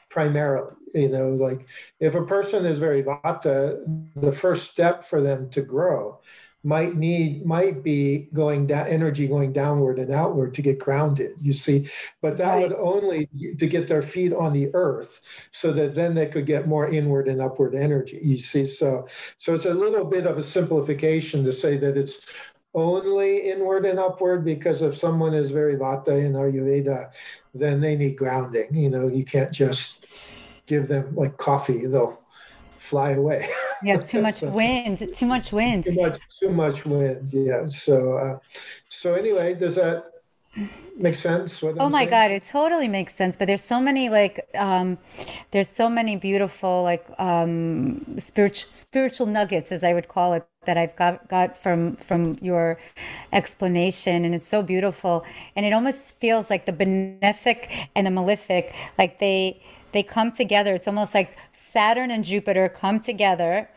primarily? You know, like if a person is very vata, the first step for them to grow might need, might be going down, energy going downward and outward to get grounded, you see, but that right. would only to get their feet on the earth so that then they could get more inward and upward energy, you see. So, so it's a little bit of a simplification to say that it's only inward and upward, because if someone is very vata in Ayurveda, then they need grounding. You know, you can't just give them like coffee, they'll fly away. Yeah, too much wind. Too much wind. Too much, too much wind. Yeah. So, uh, so anyway, does that make sense? What oh my saying? God, it totally makes sense. But there's so many like, um, there's so many beautiful like um, spiritual spiritual nuggets, as I would call it, that I've got got from from your explanation, and it's so beautiful. And it almost feels like the benefic and the malefic, like they. They come together. It's almost like Saturn and Jupiter come together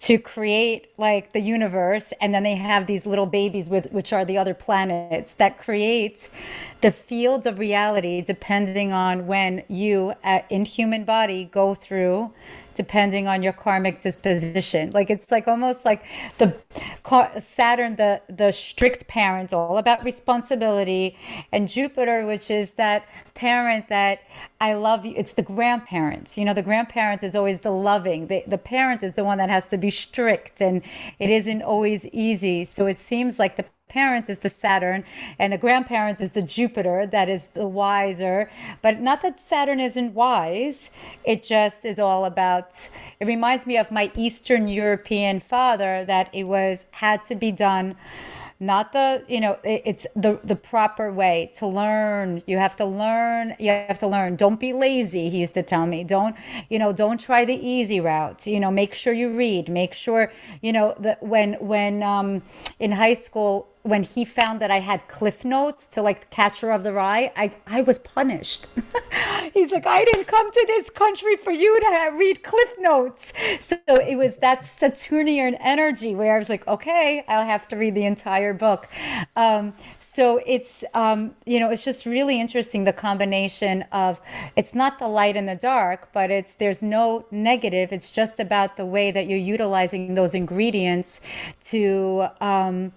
to create like the universe, and then they have these little babies with which are the other planets that create the field of reality, depending on when you uh, in human body go through, depending on your karmic disposition. Like it's like almost like the Saturn, the the strict parent, all about responsibility, and Jupiter, which is that parent that I love you. It's the grandparents. You know, the grandparent is always the loving. The, the parent is the one that has to be strict, and it isn't always easy. So it seems like the parents is the Saturn and the grandparents is the Jupiter that is the wiser, but not that Saturn isn't wise. It just is all about, it reminds me of my Eastern European father, that it was had to be done not the, you know, it's the, the proper way to learn. You have to learn. You have to learn. Don't be lazy. He used to tell me, don't, you know, don't try the easy route, you know, make sure you read, make sure, you know, that when, when, um, in high school, when he found that I had Cliff Notes to like Catcher of the Rye, I, I was punished. He's like, I didn't come to this country for you to read Cliff Notes. So it was that Saturnian energy where I was like, okay, I'll have to read the entire book. Um, so it's, um, you know, it's just really interesting, the combination of, it's not the light and the dark, but it's, there's no negative. It's just about the way that you're utilizing those ingredients to, um,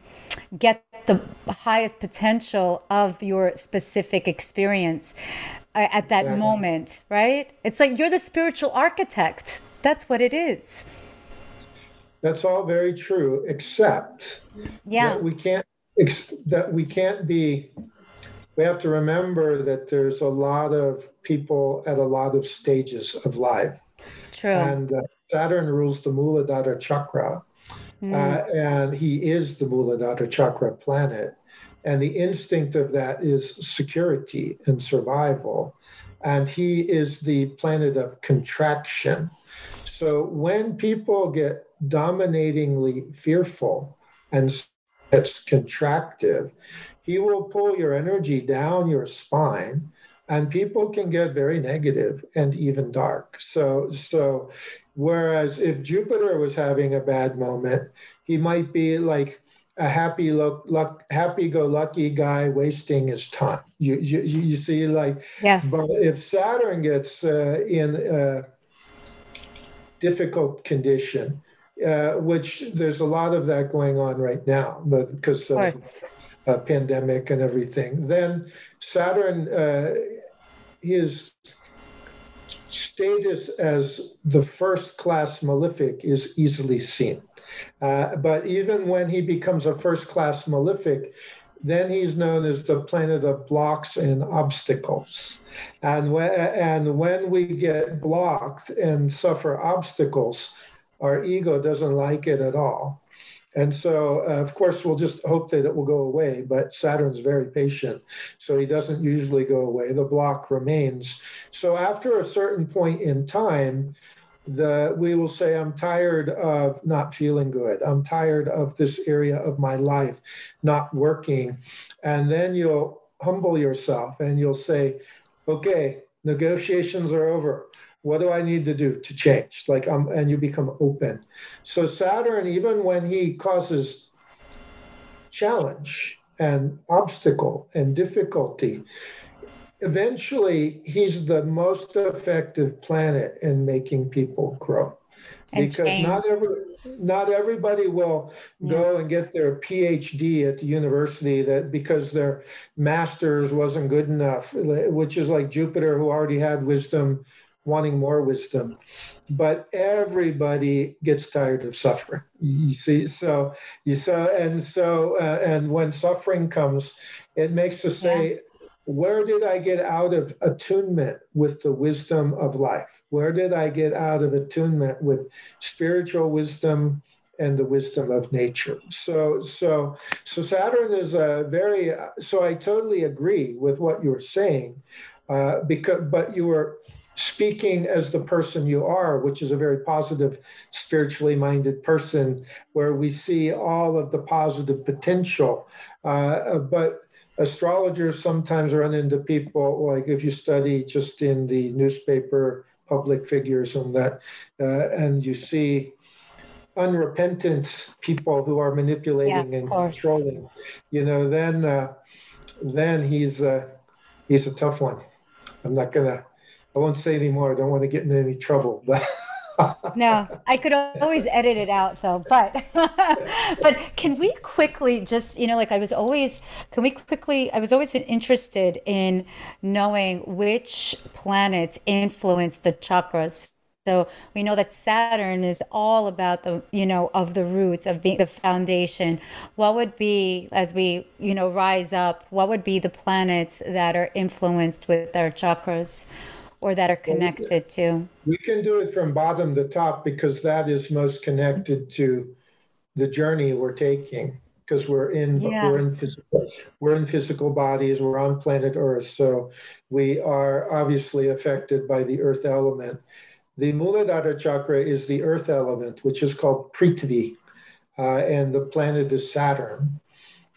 get the highest potential of your specific experience at that exactly. moment, right? It's like you're the spiritual architect. That's what it is. That's all very true, except yeah. that we can't ex that we can't be. We have to remember that there's a lot of people at a lot of stages of life. True. And uh, Saturn rules the Muladhara chakra. Mm. Uh, and he is the Muladhara chakra planet. And the instinct of that is security and survival. And he is the planet of contraction. So when people get dominatingly fearful and it's contractive, he will pull your energy down your spine, and people can get very negative and even dark. So, so whereas if Jupiter was having a bad moment, he might be like a happy look, luck, happy-go-lucky guy wasting his time. You, you, you see, like, yes. But if Saturn gets uh, in a difficult condition, uh, which there's a lot of that going on right now, but because of, of a pandemic and everything, then Saturn, uh, his status as the first class malefic is easily seen. Uh, but even when he becomes a first class malefic, then he's known as the planet of blocks and obstacles. And when, and when we get blocked and suffer obstacles, our ego doesn't like it at all. And so, uh, of course, we'll just hope that it will go away, but Saturn's very patient, so he doesn't usually go away. The block remains. So after a certain point in time, the, we will say, I'm tired of not feeling good. I'm tired of this area of my life not working. And then you'll humble yourself and you'll say, okay, negotiations are over. What do I need to do to change? Like, um, and you become open. So Saturn, even when he causes challenge and obstacle and difficulty, eventually he's the most effective planet in making people grow. And because change. not every, not everybody will yeah. go and get their PhD at the university that because their master's wasn't good enough, which is like Jupiter, who already had wisdom, wanting more wisdom. But everybody gets tired of suffering, you see. So you so and so uh, and when suffering comes, it makes us say, yeah. where did I get out of attunement with the wisdom of life? Where did I get out of attunement with spiritual wisdom and the wisdom of nature? So so so Saturn is a very so I totally agree with what you were saying, uh, because but you were speaking as the person you are, which is a very positive, spiritually minded person, where we see all of the positive potential. Uh, but astrologers sometimes run into people, like if you study just in the newspaper, public figures and that, uh, and you see unrepentant people who are manipulating yeah, and course. controlling, you know, then uh, then he's, uh, he's a tough one. I'm not going to I won't say any more. I don't want to get into any trouble. But no, I could always edit it out, though. But but can we quickly just, you know, like I was always, can we quickly, I was always interested in knowing which planets influence the chakras. So we know that Saturn is all about the, you know, of the roots, of being the foundation. What would be, as we, you know, rise up, what would be the planets that are influenced with our chakras? Or that are connected to? We can do it from bottom to top because that is most connected to the journey we're taking. because we're in yeah. we're in physical we're in physical bodies. We're on planet Earth, so we are obviously affected by the earth element. The Muladhara chakra is the earth element, which is called Prithvi, uh, and the planet is Saturn.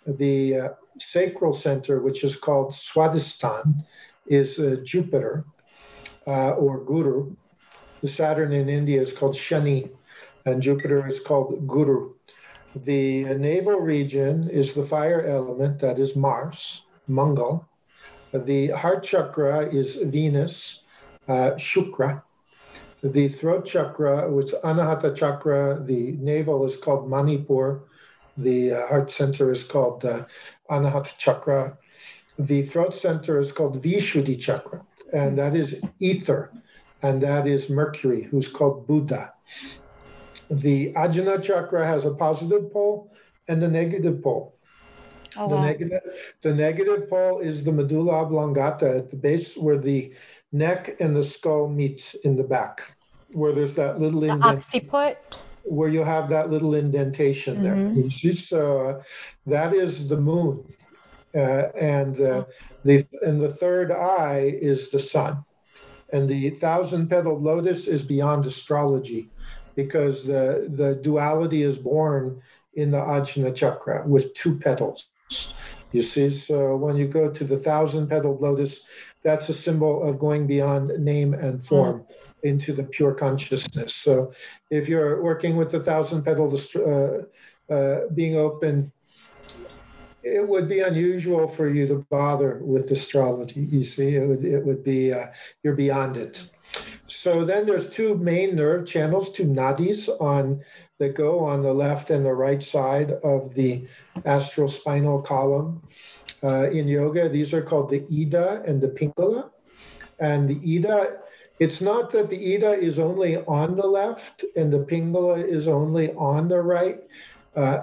The uh, sacral center, which is called Swadhisthana, is uh, Jupiter uh, or Guru. The Saturn in India is called Shani, and Jupiter is called Guru. The navel region is the fire element, that is Mars, Mangal. The heart chakra is Venus, uh, Shukra. The throat chakra, which is Anahata chakra, the navel is called Manipur. The uh, heart center is called uh, Anahata chakra. The throat center is called Vishuddhi chakra, and that is ether, and that is Mercury, who's called Buddha. The Ajna chakra has a positive pole and a negative pole. Oh, the, wow. negative, the negative pole is the medulla oblongata at the base where the neck and the skull meet in the back, where there's that little the occiput, where you have that little indentation mm-hmm. there. You see, so uh, that is the moon, uh, and uh, oh. the and the third eye is the sun, and the thousand-petaled lotus is beyond astrology, because the, the duality is born in the Ajna chakra with two petals. You see, so when you go to the thousand-petaled lotus, that's a symbol of going beyond name and form yeah. into the pure consciousness. So if you're working with the thousand-petaled uh, uh, being open, it would be unusual for you to bother with astrology, you see. It would, it would be, uh, you're beyond it. So then there's two main nerve channels, two nadis on that go on the left and the right side of the astral spinal column. Uh, in yoga, these are called the Ida and the Pingala. And the Ida, it's not that the Ida is only on the left and the Pingala is only on the right. Uh,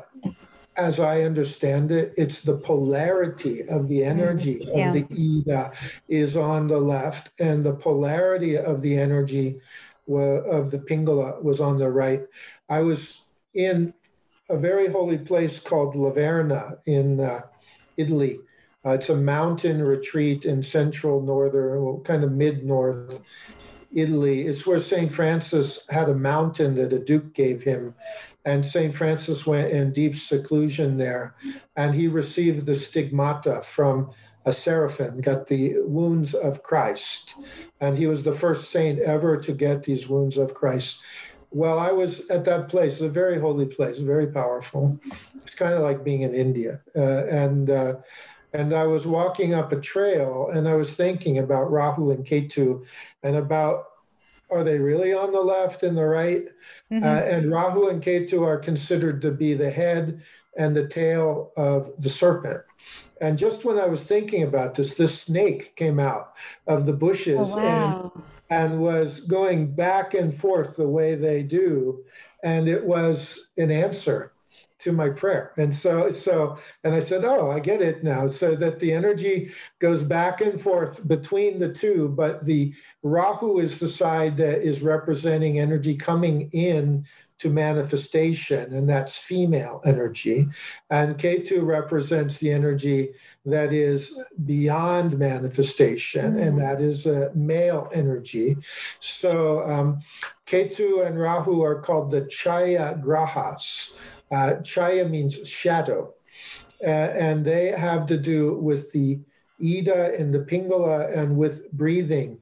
as I understand it, it's the polarity of the energy mm-hmm. yeah. of the Ida is on the left, and the polarity of the energy wa- of the Pingala was on the right. I was in a very holy place called Laverna in uh, Italy. Uh, it's a mountain retreat in central northern, well, kind of mid-north Italy. It's where Saint Francis had a mountain that a duke gave him. And Saint Francis went in deep seclusion there, and he received the stigmata from a seraphim, got the wounds of Christ. And he was the first saint ever to get these wounds of Christ. Well, I was at that place, it's a very holy place, very powerful. It's kind of like being in India. Uh, and uh, and I was walking up a trail, and I was thinking about Rahu and Ketu, and about, are they really on the left and the right? Mm-hmm. Uh, and Rahu and Ketu are considered to be the head and the tail of the serpent. And just when I was thinking about this, this snake came out of the bushes oh, wow. and, and was going back and forth the way they do. And it was an answer to my prayer. And so, so, and I said, oh, I get it now. So that the energy goes back and forth between the two, but the Rahu is the side that is representing energy coming in to manifestation, and that's female energy. And Ketu represents the energy that is beyond manifestation, mm-hmm. and that is uh, male energy. So um, Ketu and Rahu are called the Chaya Grahas. Uh, Chaya means shadow, uh, and they have to do with the Ida and the Pingala and with breathing.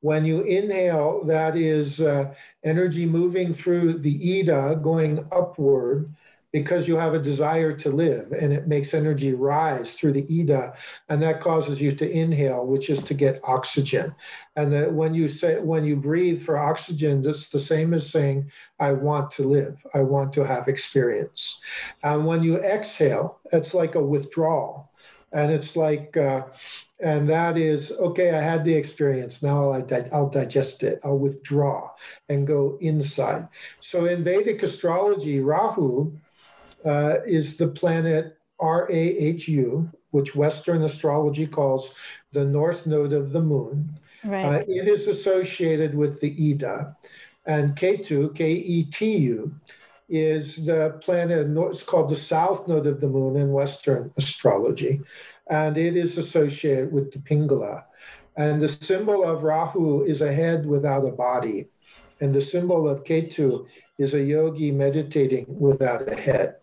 When you inhale, that is uh, energy moving through the Ida going upward because you have a desire to live, and it makes energy rise through the Ida, and that causes you to inhale, which is to get oxygen. And that when you say, when you breathe for oxygen, that's the same as saying, I want to live, I want to have experience. And when you exhale, it's like a withdrawal. And it's like, uh, and that is, okay, I had the experience. Now I'll, I'll digest it. I'll withdraw and go inside. So in Vedic astrology, Rahu uh, is the planet R A H U, which Western astrology calls the north node of the moon. Right. Uh, it is associated with the Ida. And Ketu, K E T U, is the planet, it's called the south node of the moon in Western astrology, and it is associated with the Pingala. And the symbol of Rahu is a head without a body. And the symbol of Ketu is a yogi meditating without a head.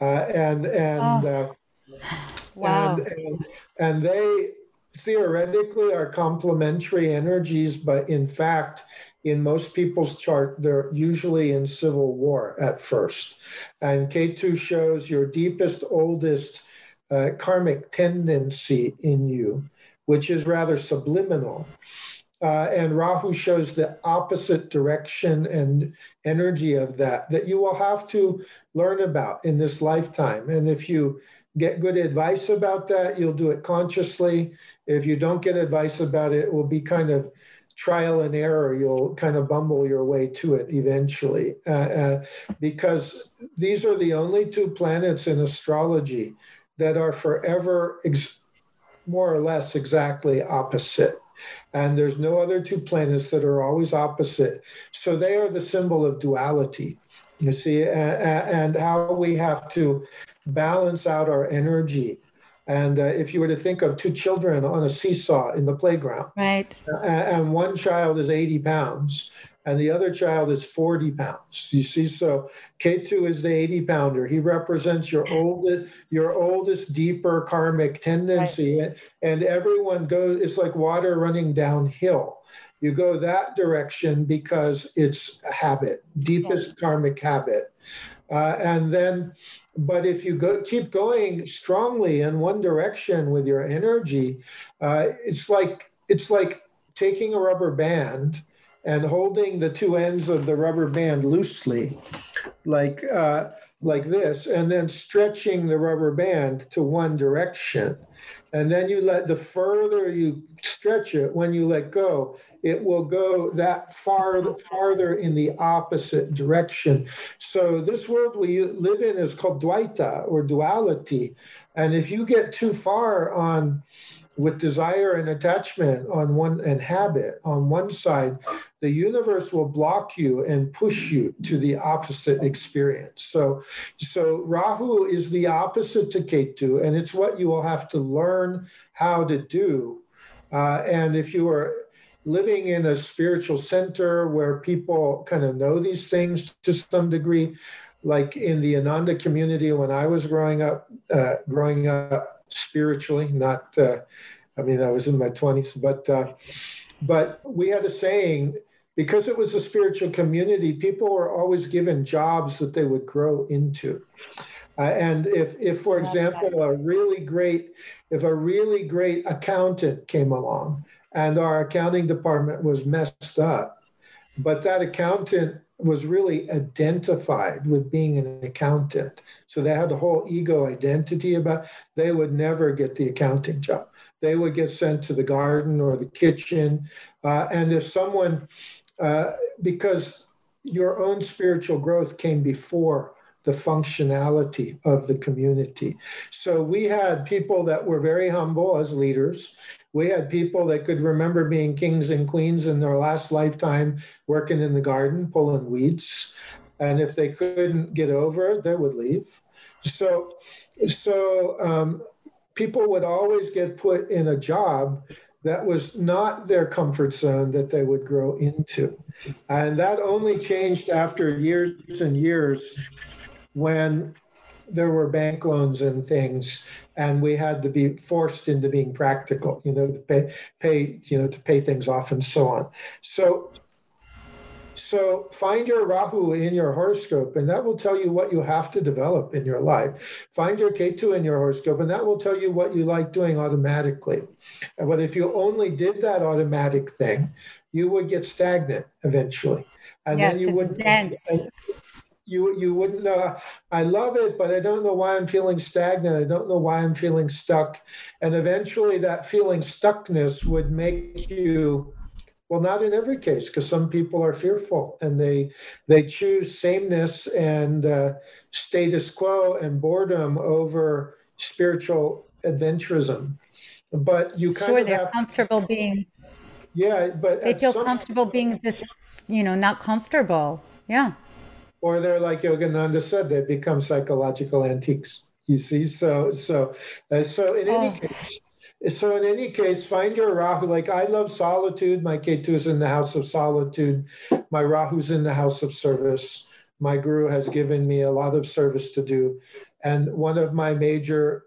Uh, and, and, oh. uh, wow. and, and, and they theoretically are complementary energies, but in fact, in most people's chart, they're usually in civil war at first. And Ketu shows your deepest, oldest uh, karmic tendency in you, which is rather subliminal. Uh, and Rahu shows the opposite direction and energy of that, that you will have to learn about in this lifetime. And if you get good advice about that, you'll do it consciously. If you don't get advice about it, it will be kind of trial and error. You'll kind of bumble your way to it eventually. Uh, uh, because these are the only two planets in astrology that are forever ex- more or less exactly opposite. And there's no other two planets that are always opposite. So they are the symbol of duality, you see, and how we have to balance out our energy. And uh, if you were to think of two children on a seesaw in the playground, right? And one child is eighty pounds and the other child is forty pounds. You see, so Ketu is the eighty pounder. He represents your oldest, your oldest, deeper karmic tendency. Right. And everyone goes, it's like water running downhill. You go that direction because it's a habit, deepest yes. karmic habit. Uh, and then, but if you go, keep going strongly in one direction with your energy, uh, it's like, it's like taking a rubber band and holding the two ends of the rubber band loosely, like uh, like this, and then stretching the rubber band to one direction. And then you let, the further you stretch it, when you let go, it will go that far farther in the opposite direction. So this world we live in is called Dvaita, or duality. And if you get too far on with desire and attachment on one, and habit on one side, the universe will block you and push you to the opposite experience. So, so Rahu is the opposite to Ketu, and it's what you will have to learn how to do. Uh, and if you are living in a spiritual center where people kind of know these things to some degree, like in the Ananda community when I was growing up, uh, growing up, spiritually, not, uh, I mean, I was in my twenties, but uh, but we had a saying, because it was a spiritual community, people were always given jobs that they would grow into. Uh, and if, if, for example, a really great, if a really great accountant came along and our accounting department was messed up, but that accountant was really identified with being an accountant. So they had the whole ego identity about, they would never get the accounting job. They would get sent to the garden or the kitchen. Uh, and if someone, uh, because your own spiritual growth came before the functionality of the community. So we had people that were very humble as leaders. We had people that could remember being kings and queens in their last lifetime, working in the garden, pulling weeds. And if they couldn't get over it, they would leave. So, so um, people would always get put in a job that was not their comfort zone that they would grow into. And that only changed after years and years when there were bank loans and things, and we had to be forced into being practical, you know, to pay, pay you know, to pay things off and so on. So, so find your Rahu in your horoscope, and that will tell you what you have to develop in your life. Find your Ketu in your horoscope, and that will tell you what you like doing automatically. But if you only did that automatic thing, you would get stagnant eventually, and yes, then you would dense. You you wouldn't know, I love it, but I don't know why I'm feeling stagnant. I don't know why I'm feeling stuck. And eventually that feeling stuckness would make you, well, not in every case, because some people are fearful and they they choose sameness and uh, status quo and boredom over spiritual adventurism. But you kind sure, of they're have, comfortable being. Yeah, but they feel some, comfortable being this, you know, not comfortable. Yeah. or they're like Yogananda said, they become psychological antiques. You see, so so uh, so in any oh. case. So in any case, find your Rahu. Like, I love solitude. My Ketu is in the house of solitude. My Rahu's in the house of service. My Guru has given me a lot of service to do. And one of my major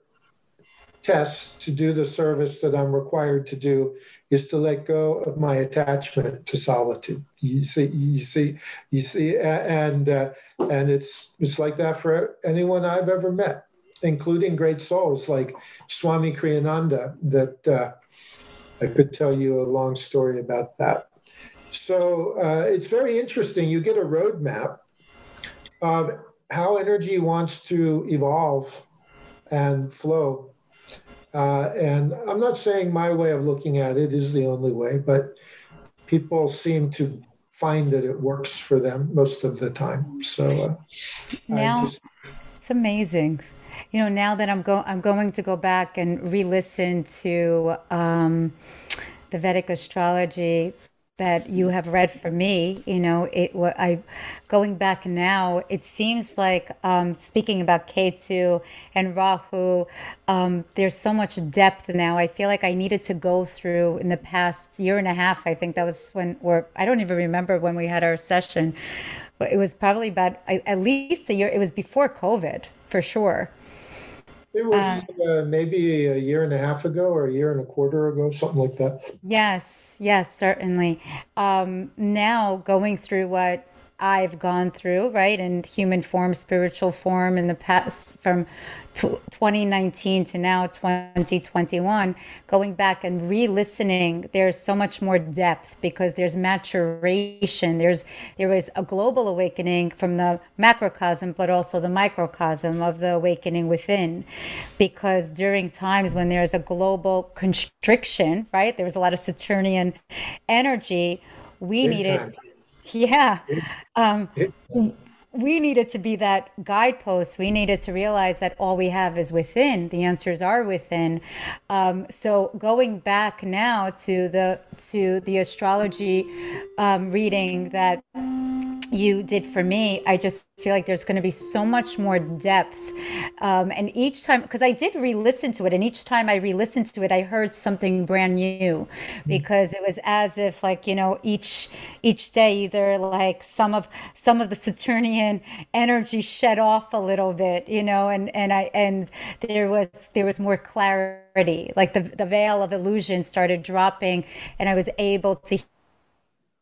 tests to do the service that I'm required to do is to let go of my attachment to solitude. You see, you see, you see, and uh, and it's it's like that for anyone I've ever met, including great souls like Swami Kriyananda, that uh, I could tell you a long story about that. So uh, it's very interesting. You get a roadmap of how energy wants to evolve and flow. Uh, and I'm not saying my way of looking at it is the only way, but people seem to find that it works for them most of the time. So uh, now, just... it's amazing. You know, now that I'm go, I'm going to go back and re-listen to um, the Vedic astrology that you have read for me. You know, it. I going back now. It seems like um, speaking about Ketu and Rahu, um, there's so much depth now. I feel like I needed to go through in the past year and a half. I think that was when, or I don't even remember when we had our session. But it was probably about at least a year. It was before COVID for sure. It was uh, uh, maybe a year and a half ago or a year and a quarter ago, something like that. Yes, yes, certainly. Um, now going through what I've gone through, right, in human form, spiritual form in the past, from twenty nineteen to now twenty twenty-one, going back and re-listening, there's so much more depth because there's maturation. There's there is a global awakening from the macrocosm, but also the microcosm of the awakening within. Because during times when there's a global constriction, right, there was a lot of Saturnian energy, we needed... Yeah. Um, we needed to be that guidepost. We needed to realize that all we have is within. The answers are within. Um, so going back now to the to the astrology um, reading that you did for me, I just feel like there's going to be so much more depth. Um, and each time, because I did re-listen to it, and each time I re-listened to it, I heard something brand new, because it was as if, like, you know, each each day, either like some of some of the Saturnian energy shed off a little bit, you know, and and I and there was there was more clarity, like the the veil of illusion started dropping, and I was able to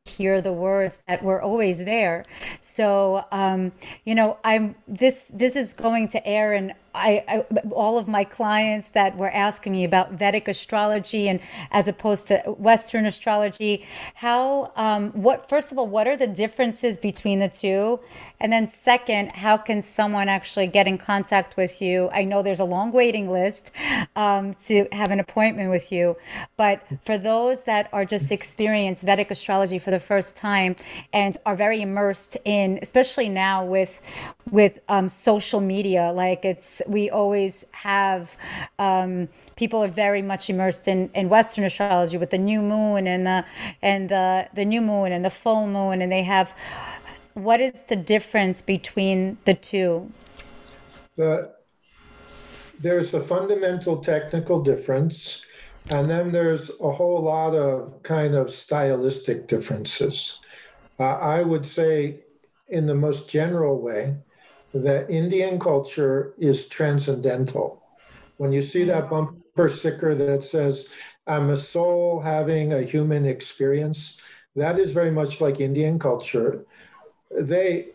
hear the words that were always there. So um, you know, I'm this. This is going to air, and I, I all of my clients that were asking me about Vedic astrology and as opposed to Western astrology. How? Um, what? First of all, what are the differences between the two? And then second, how can someone actually get in contact with you? I know there's a long waiting list um, to have an appointment with you, but for those that are just experienced Vedic astrology for the first time and are very immersed in, especially now with with um, social media, like it's we always have um, people are very much immersed in, in Western astrology with the new moon and the and the, the new moon and the full moon, and they have. What is the difference between the two? The, there's the fundamental technical difference, and then there's a whole lot of kind of stylistic differences. Uh, I would say in the most general way that Indian culture is transcendental. When you see that bumper sticker that says, "I'm a soul having a human experience," that is very much like Indian culture. They,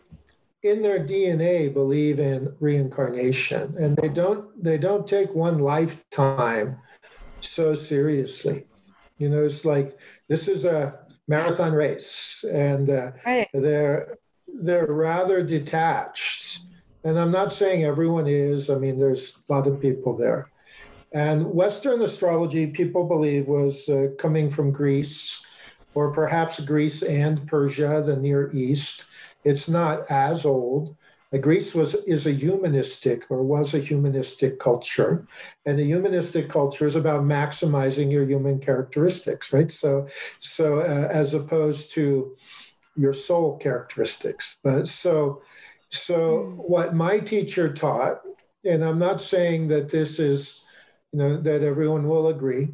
in their D N A, believe in reincarnation, and they don't they don't take one lifetime so seriously. You know, it's like this is a marathon race, and uh, right. they're they're rather detached. And I'm not saying everyone is. I mean, there's a lot of people there. And Western astrology, people believe, was uh, coming from Greece, or perhaps Greece and Persia, the Near East. It's not as old. Greece was, is a humanistic or was a humanistic culture. And the humanistic culture is about maximizing your human characteristics, right? So, so uh, as opposed to your soul characteristics. But so So what my teacher taught, and I'm not saying that this is, you know, that everyone will agree,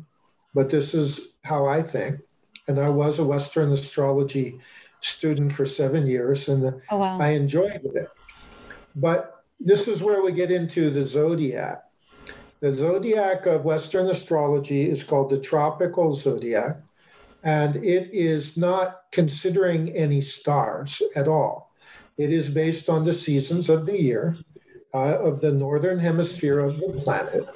but this is how I think. And I was a Western astrology student for seven years, and oh, wow. I enjoyed it. But this is where we get into the zodiac. The zodiac of Western astrology is called the tropical zodiac, and it is not considering any stars at all. It is based on the seasons of the year, uh, of the northern hemisphere of the planet.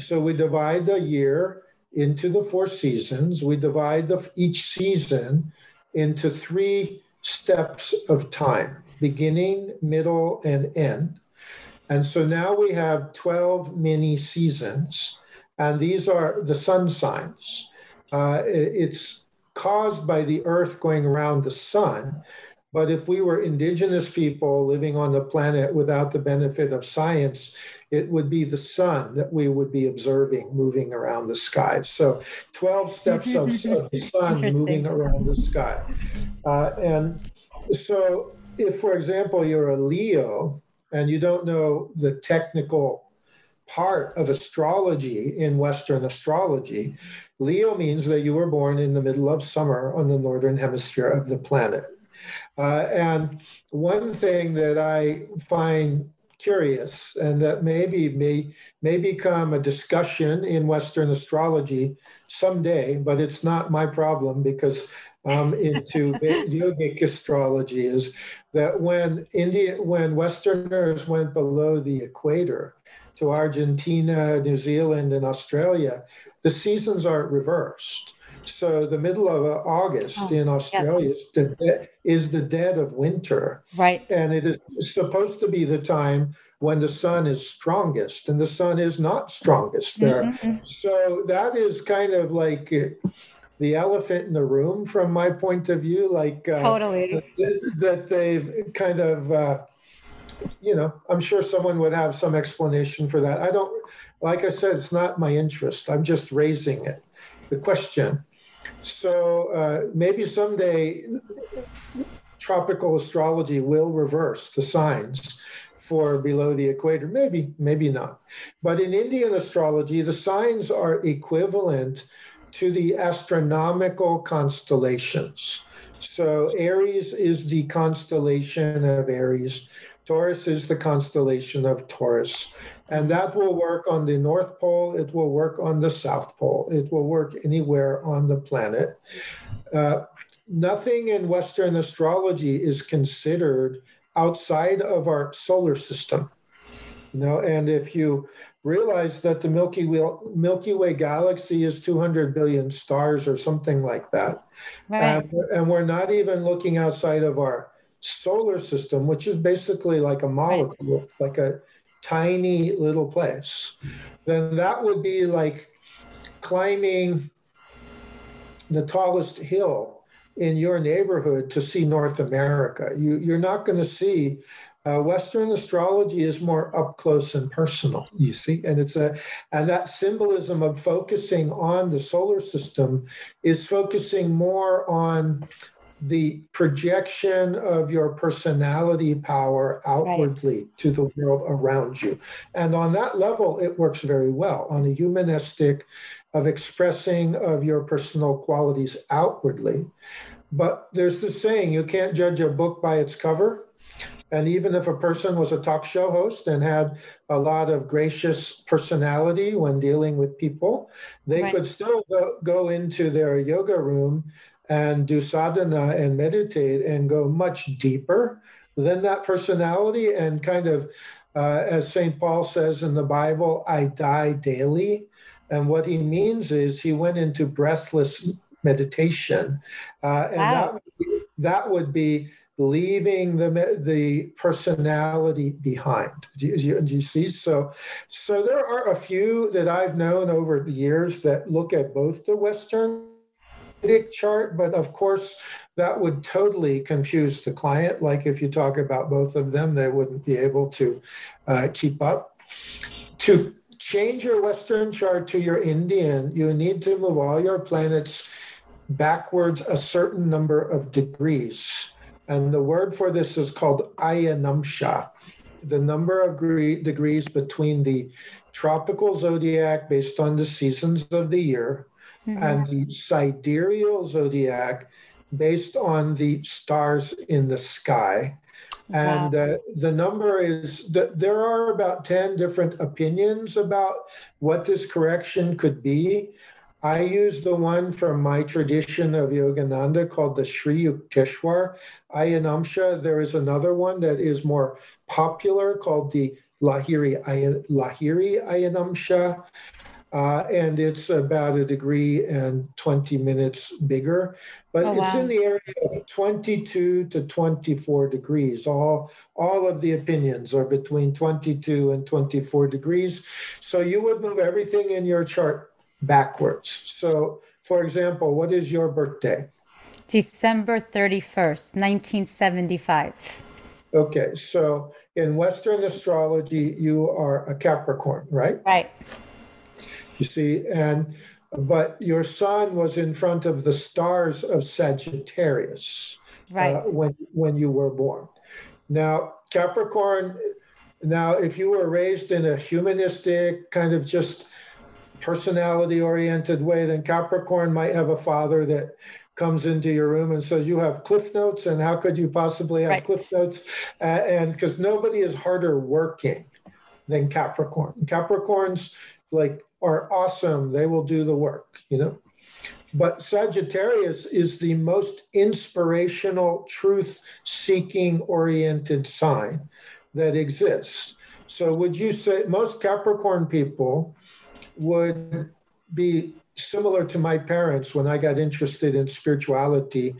So we divide the year into the four seasons. We divide the, each season into three steps of time, beginning, middle, and end. And so now we have twelve mini seasons, and these are the sun signs. Uh, it's caused by the earth going around the sun. But if we were indigenous people living on the planet without the benefit of science, it would be the sun that we would be observing moving around the sky. So twelve steps of, of the sun moving around the sky. Uh, and so if, for example, you're a Leo and you don't know the technical part of astrology in Western astrology, Leo means that you were born in the middle of summer on the northern hemisphere of the planet. Uh, and one thing that I find curious, and that maybe may, may become a discussion in Western astrology someday, but it's not my problem because I'm into yogic astrology, is that when India, when Westerners went below the equator to Argentina, New Zealand, and Australia, the seasons aren't reversed. So the middle of August oh, in Australia yes. is, the de- is the dead of winter. Right. And it is supposed to be the time when the sun is strongest, and the sun is not strongest there. Mm-hmm. So that is kind of like the elephant in the room from my point of view, like uh, totally. that they've kind of, uh, you know, I'm sure someone would have some explanation for that. I don't, like I said, it's not my interest. I'm just raising it, the question. So uh, maybe someday tropical astrology will reverse the signs for below the equator. Maybe, maybe not. But in Indian astrology, the signs are equivalent to the astronomical constellations. So Aries is the constellation of Aries. Taurus is the constellation of Taurus. And that will work on the North Pole. It will work on the South Pole. It will work anywhere on the planet. Uh, nothing in Western astrology is considered outside of our solar system. You know, and if you realize that the Milky Way, Milky Way galaxy is two hundred billion stars or something like that. Right. And, and we're not even looking outside of our solar system, which is basically like a molecule, right. like a tiny little place, then that would be like climbing the tallest hill in your neighborhood to see North America. You, you're not going to see, uh, Western astrology is more up close and personal, you see, and it's a, and that symbolism of focusing on the solar system is focusing more on the projection of your personality power outwardly right. to the world around you. And on that level, it works very well on a humanistic of expressing of your personal qualities outwardly. But there's the saying, you can't judge a book by its cover. And even if a person was a talk show host and had a lot of gracious personality when dealing with people, they right. could still go, go into their yoga room and do sadhana and meditate and go much deeper than that personality and kind of, uh, as Saint Paul says in the Bible, I die daily. And what he means is he went into breathless meditation. Uh, and wow. that, would be, that would be leaving the the personality behind. Do you, do you see? So, so there are a few that I've known over the years that look at both the Western chart, but of course that would totally confuse the client. Like if you talk about both of them, they wouldn't be able to uh, keep up. To change your Western chart to your Indian, you need to move all your planets backwards a certain number of degrees And the word for this is called Ayanamsha, the number of degrees between the tropical zodiac based on the seasons of the year mm-hmm. and the sidereal zodiac based on the stars in the sky. Wow. And uh, the number is that there are about ten different opinions about what this correction could be. I use the one from my tradition of Yogananda called the Sri Yukteswar Ayanamsha. There is another one that is more popular called the Lahiri, Ayan, Lahiri Ayanamsha. Uh, and it's about a degree and twenty minutes bigger. But oh, it's wow. in the area of twenty-two to twenty-four degrees. All, all of the opinions are between twenty-two and twenty-four degrees. So you would move everything in your chart backwards. So, for example, what is your birthday? December thirty-first, nineteen seventy-five. Okay, so in Western astrology, you are a Capricorn, right? Right. You see, and but your sun was in front of the stars of Sagittarius right. uh, when when you were born. Now, Capricorn, now if you were raised in a humanistic kind of just personality-oriented way, then Capricorn might have a father that comes into your room and says, you have Cliff Notes, and how could you possibly have right. Cliff Notes? Uh, and because nobody is harder working than Capricorn. Capricorns, like, are awesome. They will do the work, you know. But Sagittarius is the most inspirational, truth-seeking oriented sign that exists. So would you say most Capricorn people would be similar to my parents when I got interested in spirituality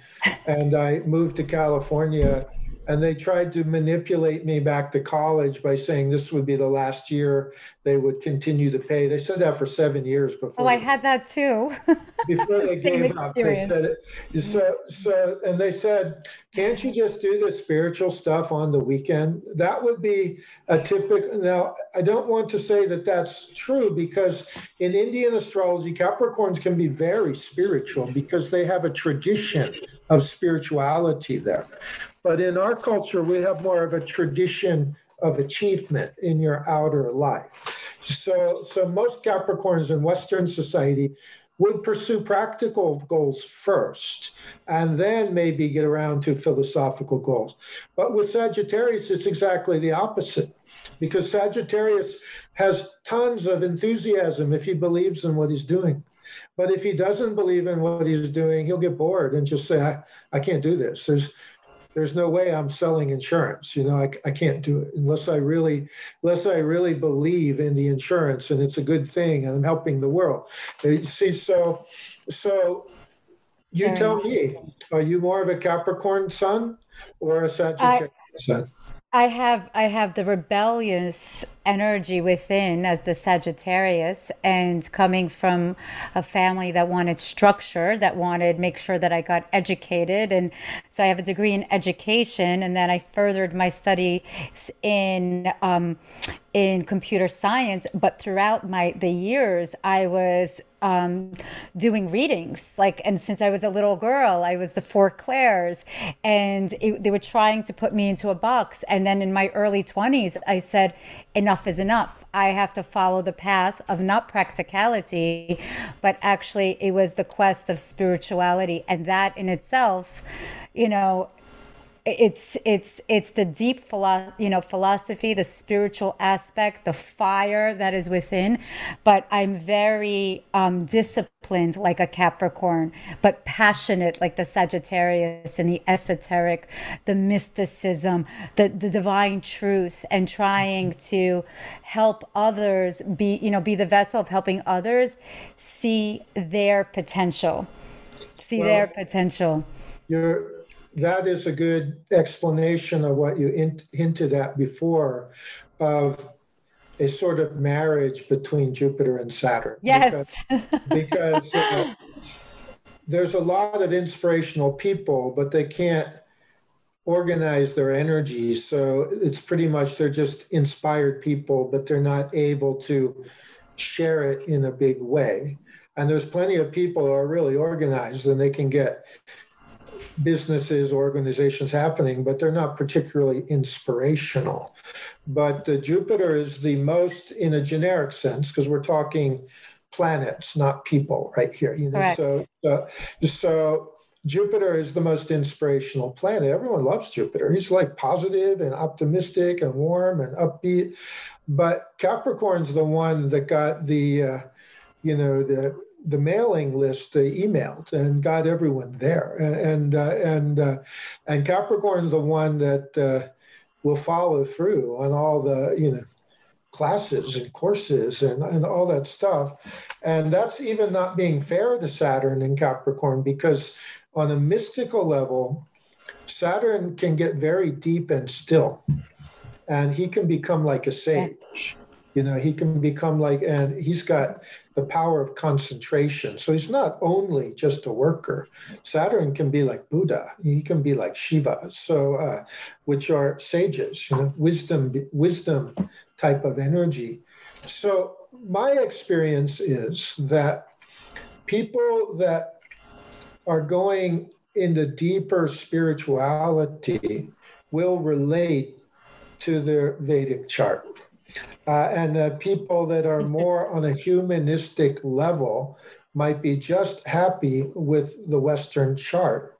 and I moved to California, and they tried to manipulate me back to college by saying this would be the last year they would continue to pay. They said that for seven years before. Oh, I had that too. Before they gave experience. Up, they said it. So, so, and they said, can't you just do the spiritual stuff on the weekend? That would be a typical. Now, I don't want to say that that's true, because in Indian astrology, Capricorns can be very spiritual because they have a tradition of spirituality there. But in our culture, we have more of a tradition of achievement in your outer life. So, so most Capricorns in Western society would pursue practical goals first, and then maybe get around to philosophical goals. But with Sagittarius, it's exactly the opposite, because Sagittarius has tons of enthusiasm if he believes in what he's doing. But if he doesn't believe in what he's doing, he'll get bored and just say, I, I can't do this. There's, There's no way I'm selling insurance. You know, I, I can't do it unless I really, unless I really believe in the insurance and it's a good thing and I'm helping the world. You see, so, so you Very tell me, are you more of a Capricorn sun or a Sagittarius I, sun? I have, I have the rebellious energy within as the Sagittarius, and coming from a family that wanted structure, that wanted make sure that I got educated. And so I have a degree in education, and then I furthered my studies in um, in computer science. But throughout my the years, I was um, doing readings, like, and since I was a little girl, I was the Four Clairs, and it, they were trying to put me into a box. And then in my early twenties, I said, enough is enough. I have to follow the path of not practicality, but actually it was the quest of spirituality. And that in itself, you know, it's it's it's the deep philo- you know, philosophy, the spiritual aspect, the fire that is within. But I'm very um, disciplined like a Capricorn, but passionate like the Sagittarius, and the esoteric, the mysticism, the, the divine truth, and trying to help others be, you know, be the vessel of helping others see their potential, see well, their potential. You're That is a good explanation of what you in, hinted at before, of a sort of marriage between Jupiter and Saturn. Yes. Because, because uh, there's a lot of inspirational people, but they can't organize their energy. So it's pretty much they're just inspired people, but they're not able to share it in a big way. And there's plenty of people who are really organized, and they can get businesses, organizations happening, but they're not particularly inspirational. But uh, Jupiter is the most, in a generic sense, because we're talking planets, not people right here. You know? Correct. So, so, so Jupiter is the most inspirational planet. Everyone loves Jupiter. He's like positive and optimistic and warm and upbeat. But Capricorn's the one that got the, uh, you know, the the mailing list, they emailed and got everyone there. And and uh, and, uh, and Capricorn's the one that uh, will follow through on all the, you know, classes and courses and, and all that stuff. And that's even not being fair to Saturn and Capricorn, because on a mystical level, Saturn can get very deep and still, and he can become like a sage. You know, he can become like, and he's got the power of concentration. So he's not only just a worker. Saturn can be like Buddha. He can be like Shiva. So, uh, which are sages, you know, wisdom, wisdom type of energy. So my experience is that people that are going into deeper spirituality will relate to their Vedic chart. Uh, and the people that are more on a humanistic level might be just happy with the Western chart.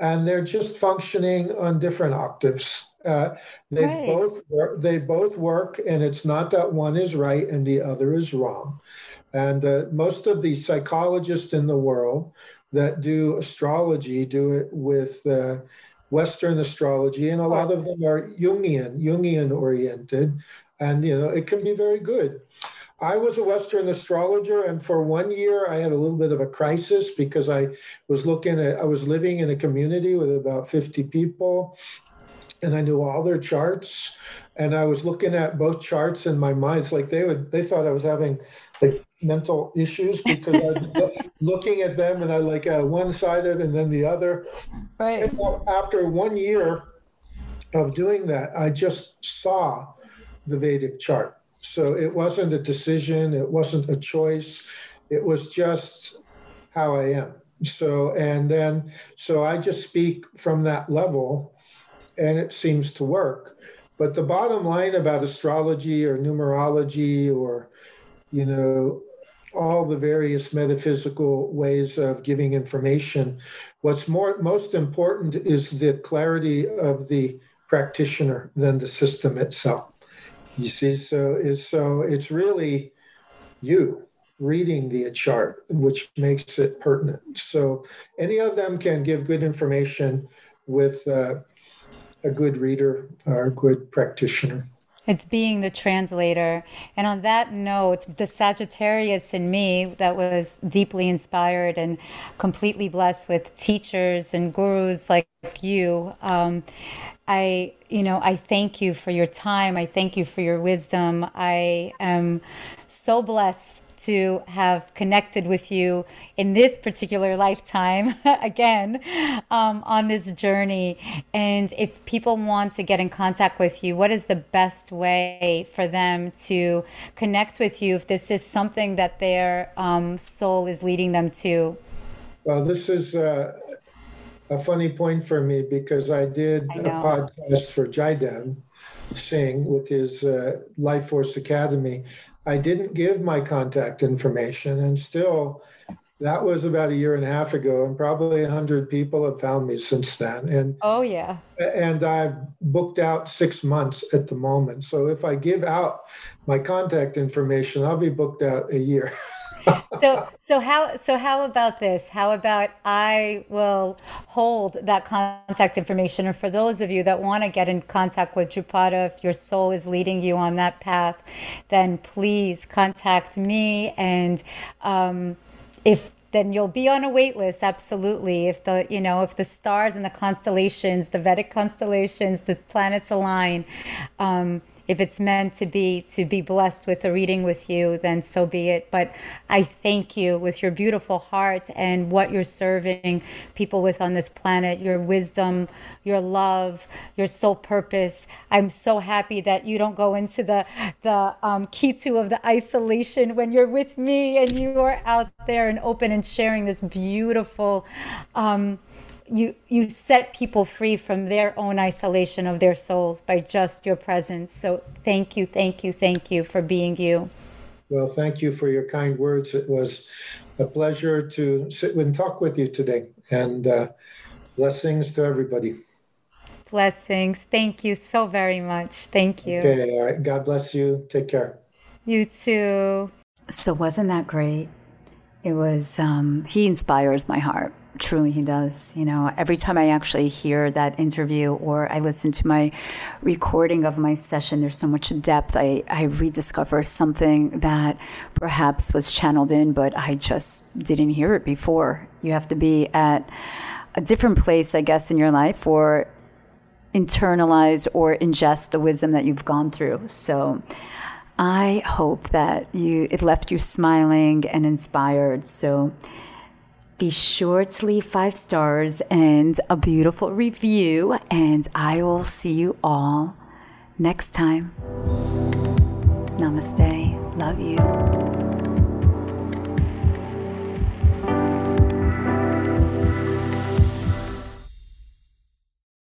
And they're just functioning on different octaves. Uh, they, right. both work, they both work, and it's not that one is right and the other is wrong. And uh, most of the psychologists in the world that do astrology do it with uh, Western astrology, and a lot of them are Jungian, Jungian-oriented. And, you know, it can be very good. I was a Western astrologer, and for one year I had a little bit of a crisis because I was looking at, I was living in a community with about fifty people, and I knew all their charts, and I was looking at both charts in my mind. It's like they would, they thought I was having like mental issues because I was looking at them, and I like uh, one-sided and then the other. Right. And after one year of doing that, I just saw the Vedic chart. So it wasn't a decision. It wasn't a choice. It was just how I am. So, and then, so I just speak from that level, and it seems to work. But the bottom line about astrology or numerology or, you know, all the various metaphysical ways of giving information, what's more, most important is the clarity of the practitioner than the system itself. You see, so it's, so it's really you reading the chart, which makes it pertinent. So any of them can give good information with uh, a good reader or a good practitioner. It's being the translator. And on that note, the Sagittarius in me that was deeply inspired and completely blessed with teachers and gurus like you, um, I, you know, I thank you for your time. I thank you for your wisdom. I am so blessed to have connected with you in this particular lifetime, again, um, on this journey. And if people want to get in contact with you, what is the best way for them to connect with you if this is something that their um, soul is leading them to? Well, this is... Uh... a funny point for me, because I did I a podcast for Jai Dev Singh with his uh, Life Force Academy. I didn't give my contact information, and still, that was about a year and a half ago, and probably one hundred people have found me since then. And oh, yeah. And I've booked out six months at the moment. So if I give out my contact information, I'll be booked out a year. So, so how, so how about this? How about I will hold that contact information, and for those of you that want to get in contact with Drupada, if your soul is leading you on that path, then please contact me. And um, if then you'll be on a wait list, absolutely. If the, you know, if the stars and the constellations, the Vedic constellations, the planets align. Um, If it's meant to be, to be blessed with a reading with you, then so be it. But I thank you with your beautiful heart and what you're serving people with on this planet, your wisdom, your love, your soul purpose. I'm so happy that you don't go into the, the um, Ketu of the isolation when you're with me and you are out there and open and sharing this beautiful um, you you set people free from their own isolation of their souls by just your presence. So thank you, thank you, thank you for being you. Well, thank you for your kind words. It was a pleasure to sit and talk with you today. And uh, blessings to everybody. Blessings. Thank you so very much. Thank you. Okay, all right. God bless you. Take care. You too. So wasn't that great? It was, um, he inspires my heart. Truly he does. You know, every time I actually hear that interview or I listen to my recording of my session, there's so much depth. I, I rediscover something that perhaps was channeled in, but I just didn't hear it before. You have to be at a different place, I guess, in your life, or internalize or ingest the wisdom that you've gone through. So I hope that you it left you smiling and inspired. So be sure to leave five stars and a beautiful review, and I will see you all next time. Namaste. Love you.